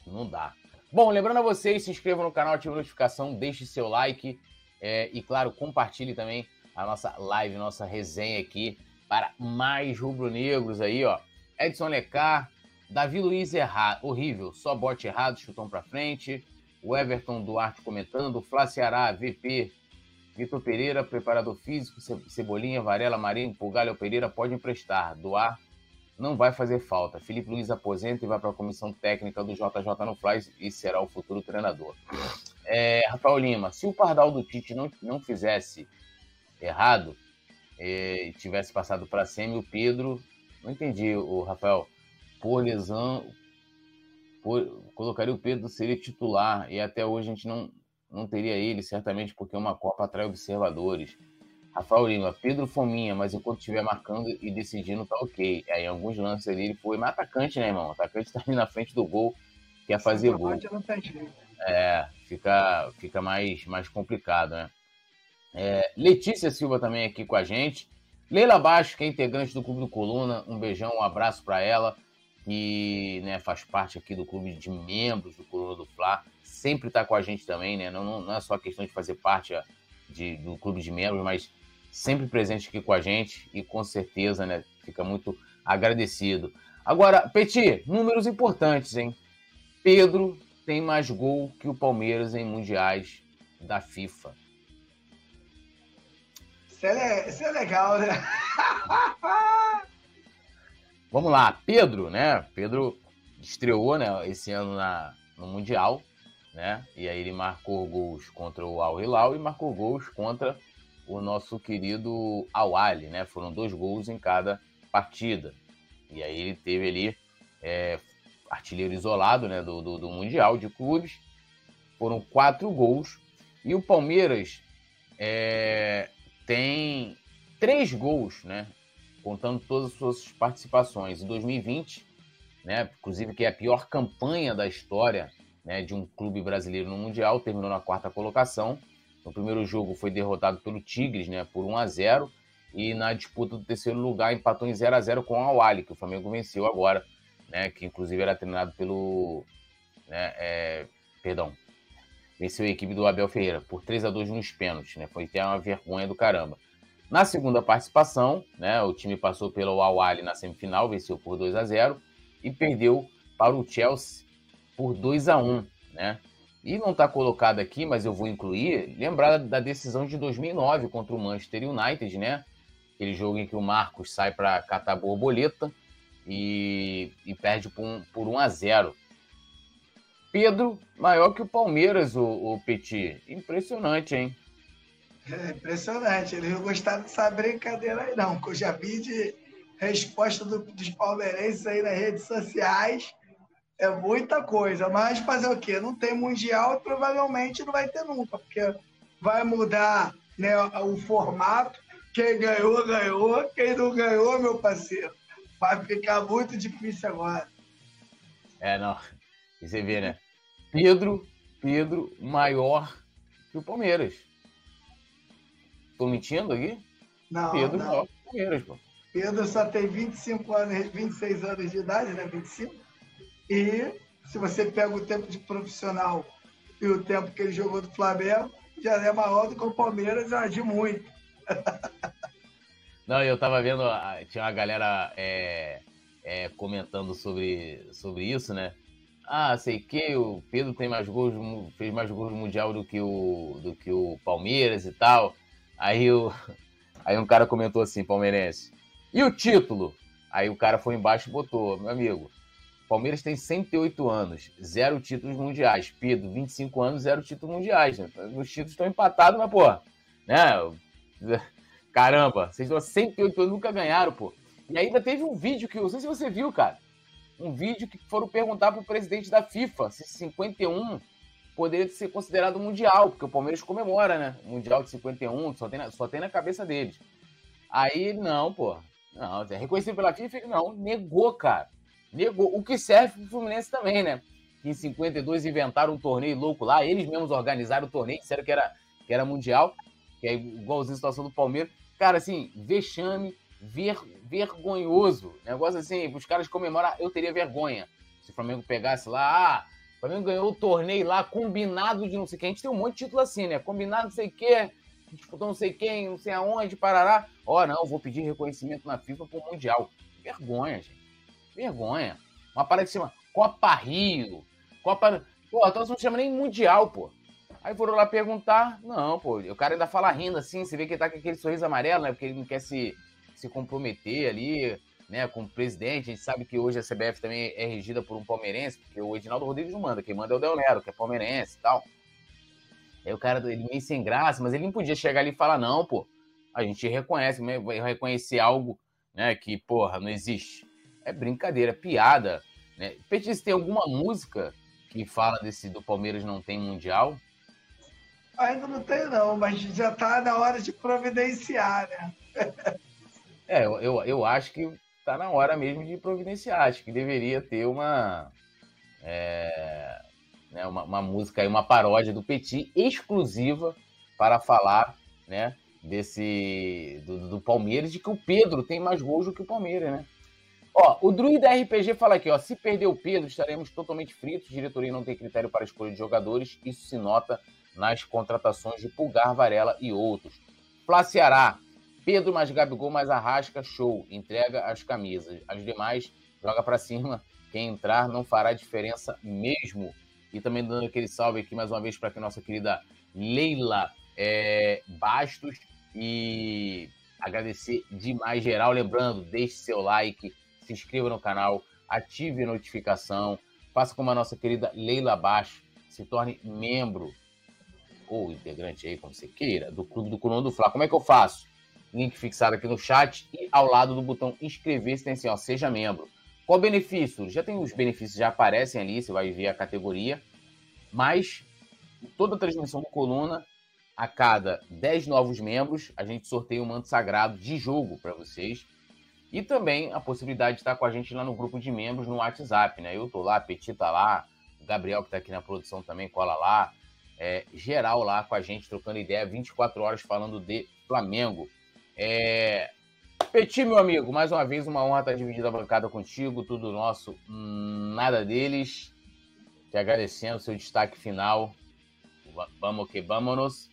Não dá. Bom, lembrando a vocês, se inscrevam no canal, ativem a notificação, deixe seu like. É... E, claro, compartilhe também a nossa live, nossa resenha aqui para mais rubro-negros aí, ó. Edson Lecar, Davi Luiz errar, horrível, só bote errado, chutão pra frente. O Everton Duarte comentando, Flá Ceará, V P, Vitor Pereira, preparador físico, Cebolinha, Varela, Marinho, Pulgar, Léo Pereira, pode emprestar, doar, não vai fazer falta. Felipe Luiz aposenta e vai para a comissão técnica do J J no Fly e será o futuro treinador. É, Rafael Lima, se o Pardal do Tite não, não fizesse errado e é, tivesse passado para a semi, o Pedro, não entendi, o Rafael, por lesão... Por, colocaria o Pedro, seria titular e até hoje a gente não, não teria ele, certamente porque uma Copa atrai observadores. Rafael Lima, Pedro fominha, mas enquanto estiver marcando e decidindo tá ok. Aí em alguns lances ali ele foi, mas atacante, né, irmão? Atacante tá ali na frente do gol, quer fazer gol. É, fica, fica mais, mais complicado, né? É, Letícia Silva também aqui com a gente. Leila Baixo, que é integrante do Clube do Coluna, um beijão, um abraço para ela. Que, né, faz parte aqui do clube de membros do Coluna do Fla, sempre está com a gente também, né? Não, não, não é só a questão de fazer parte de, do clube de membros, mas sempre presente aqui com a gente e com certeza, né, fica muito agradecido. Agora, Petit, números importantes, hein? Pedro tem mais gol que o Palmeiras em mundiais da FIFA. Isso é, isso é legal, né? Vamos lá, Pedro, né? Pedro estreou, né, esse ano na, no Mundial, né? E aí ele marcou gols contra o Al-Hilal e marcou gols contra o nosso querido Al-Ahli, né? Foram dois gols em cada partida. E aí ele teve ali é, artilheiro isolado, né, do, do, do Mundial de clubes. Foram quatro gols. E o Palmeiras é, tem três gols, né? Contando todas as suas participações. Em dois mil e vinte, né, inclusive que é a pior campanha da história, né, de um clube brasileiro no Mundial, terminou na quarta colocação. No primeiro jogo foi derrotado pelo Tigres, né, por um a zero, e na disputa do terceiro lugar empatou em zero a zero com o Al-Ahli, que o Flamengo venceu agora, né, que inclusive era treinado pelo... Né, é, perdão, venceu a equipe do Abel Ferreira por três a dois nos pênaltis. Né, foi até uma vergonha do caramba. Na segunda participação, né, o time passou pelo Al-Ahli na semifinal, venceu por dois a zero e perdeu para o Chelsea por dois a um. Né? E não está colocado aqui, mas eu vou incluir, lembrar da decisão de dois mil e nove contra o Manchester United, né? Aquele jogo em que o Marcos sai para catar borboleta e, e perde por, um, por um a zero. Pedro, maior que o Palmeiras, o, o Petit. Impressionante, hein? É impressionante, eles não gostaram dessa brincadeira aí não, que eu já vi de resposta do, dos palmeirenses aí nas redes sociais, é muita coisa, mas fazer o quê? Não tem mundial e provavelmente não vai ter nunca, porque vai mudar, né, o formato, quem ganhou, ganhou, quem não ganhou, meu parceiro, vai ficar muito difícil agora. É, não, e você vê, né, Pedro, Pedro maior que o Palmeiras. Tô mentindo aqui? Não, Pedro não. Maior que o Palmeiras, pô. Pedro só tem vinte e cinco anos, vinte e seis anos de idade, né? vinte e cinco. E se você pega o tempo de profissional e o tempo que ele jogou do Flamengo, já é maior do que o Palmeiras, já de muito. Não, eu tava vendo, tinha uma galera é, é, comentando sobre, sobre isso, né? Ah, sei que o Pedro tem mais gols, fez mais gols no Mundial do que o, do que o Palmeiras e tal. Aí, o, aí um cara comentou assim, palmeirense, e o título? Aí o cara foi embaixo e botou, meu amigo, Palmeiras tem cento e oito anos, zero títulos mundiais. Pedro, vinte e cinco anos, zero títulos mundiais. Né? Os títulos estão empatados, mas, pô, né? Caramba, vocês estão cento e oito anos, nunca ganharam, pô. E ainda teve um vídeo que, eu não sei se você viu, cara, um vídeo que foram perguntar pro presidente da FIFA se cinquenta e um... poderia ser considerado mundial, porque o Palmeiras comemora, né? O mundial de cinquenta e um, só tem na, só tem na cabeça deles. Aí, não, pô. Não, é reconhecido pela FIFA, não. Negou, cara. Negou. O que serve pro Fluminense também, né? Em cinquenta e dois inventaram um torneio louco lá, eles mesmos organizaram o torneio, disseram que era, que era mundial, que é igualzinho a situação do Palmeiras. Cara, assim, vexame, ver, vergonhoso. Negócio assim, os caras comemoram, eu teria vergonha. Se o Flamengo pegasse lá, ah, o Flamengo ganhou o torneio lá, combinado de não sei o que. A gente tem um monte de título assim, né? Combinado não sei o que, disputou não sei quem, não sei aonde, parará. Ó, oh, não, vou pedir reconhecimento na FIFA pro Mundial. Vergonha, gente. Vergonha. Uma parada que se chama Copa Rio. Copa... Pô, então você não chama nem Mundial, pô. Aí foram lá perguntar. Não, pô. O cara ainda fala rindo assim. Você vê que ele tá com aquele sorriso amarelo, né? Porque ele não quer se, se comprometer ali, né? Com o presidente. A gente sabe que hoje a C B F também é regida por um palmeirense. Porque o Edinaldo Rodrigues não manda. Quem manda é o Del Nero, que é palmeirense e tal. Aí o cara, ele meio sem graça. Mas ele não podia chegar ali e falar, não, pô. A gente reconhece. Vai reconhecer algo, né? Que, porra, não existe. É brincadeira, piada, né? Petis, tem alguma música que fala desse do Palmeiras não tem Mundial? Ainda não tem, não, mas já tá na hora de providenciar, né? É, eu, eu, eu acho que tá na hora mesmo de providenciar. Acho que deveria ter uma, é, né, uma, uma música, uma paródia do Petit exclusiva para falar, né, desse, do, do Palmeiras, de que o Pedro tem mais gols do que o Palmeiras, né? Ó, o Druida R P G fala aqui, ó, se perder o Pedro, estaremos totalmente fritos, diretoria não tem critério para escolha de jogadores, isso se nota nas contratações de Pulgar, Varela e outros. Flá Ceará, Pedro mais Gabigol mais Arrasca, show, entrega as camisas, as demais joga para cima, quem entrar não fará diferença mesmo. E também dando aquele salve aqui mais uma vez para a nossa querida Leila é, Bastos, e agradecer demais geral, lembrando, deixe seu like, se inscreva no canal, ative a notificação, faça como a nossa querida Leila Baixo, se torne membro ou integrante aí, como você queira, do Clube do Coluna do Fla. Como é que eu faço? Link fixado aqui no chat e ao lado do botão inscrever-se tem assim, ó, seja membro. Qual o benefício? Já tem os benefícios, já aparecem ali, você vai ver a categoria, mas toda a transmissão do Coluna, a cada dez novos membros, a gente sorteia um manto sagrado de jogo para vocês. E também a possibilidade de estar com a gente lá no grupo de membros no WhatsApp, né? Eu tô lá, a Petit tá lá, o Gabriel que tá aqui na produção também cola lá. É, geral lá com a gente, trocando ideia, vinte e quatro horas falando de Flamengo. É, Petit, meu amigo, mais uma vez uma honra estar dividindo a bancada contigo, tudo nosso, nada deles. Te agradecendo o seu destaque final. Vamos que vamos.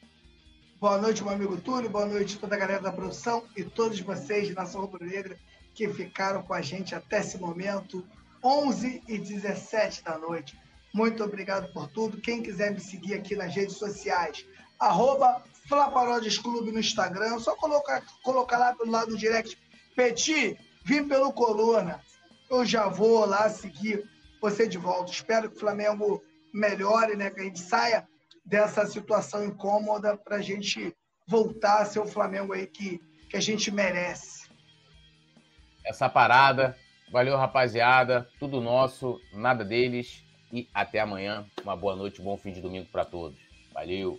Boa noite, meu amigo Túlio, boa noite a toda a galera da produção e todos vocês da Nação Rubro-Negra que ficaram com a gente até esse momento, onze e dezessete da noite. Muito obrigado por tudo. Quem quiser me seguir aqui nas redes sociais, arroba Flaparodiasclube no Instagram, só colocar coloca lá pelo lado do direct, Petit, vim pelo Coluna. Eu já vou lá seguir você de volta. Espero que o Flamengo melhore, né? Que a gente saia dessa situação incômoda para a gente voltar a ser o Flamengo aí que, que a gente merece. Essa parada. Valeu, rapaziada. Tudo nosso, nada deles. E até amanhã. Uma boa noite, um bom fim de domingo para todos. Valeu!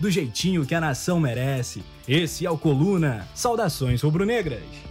do jeitinho que a nação merece. Esse é o Coluna, saudações rubro-negras.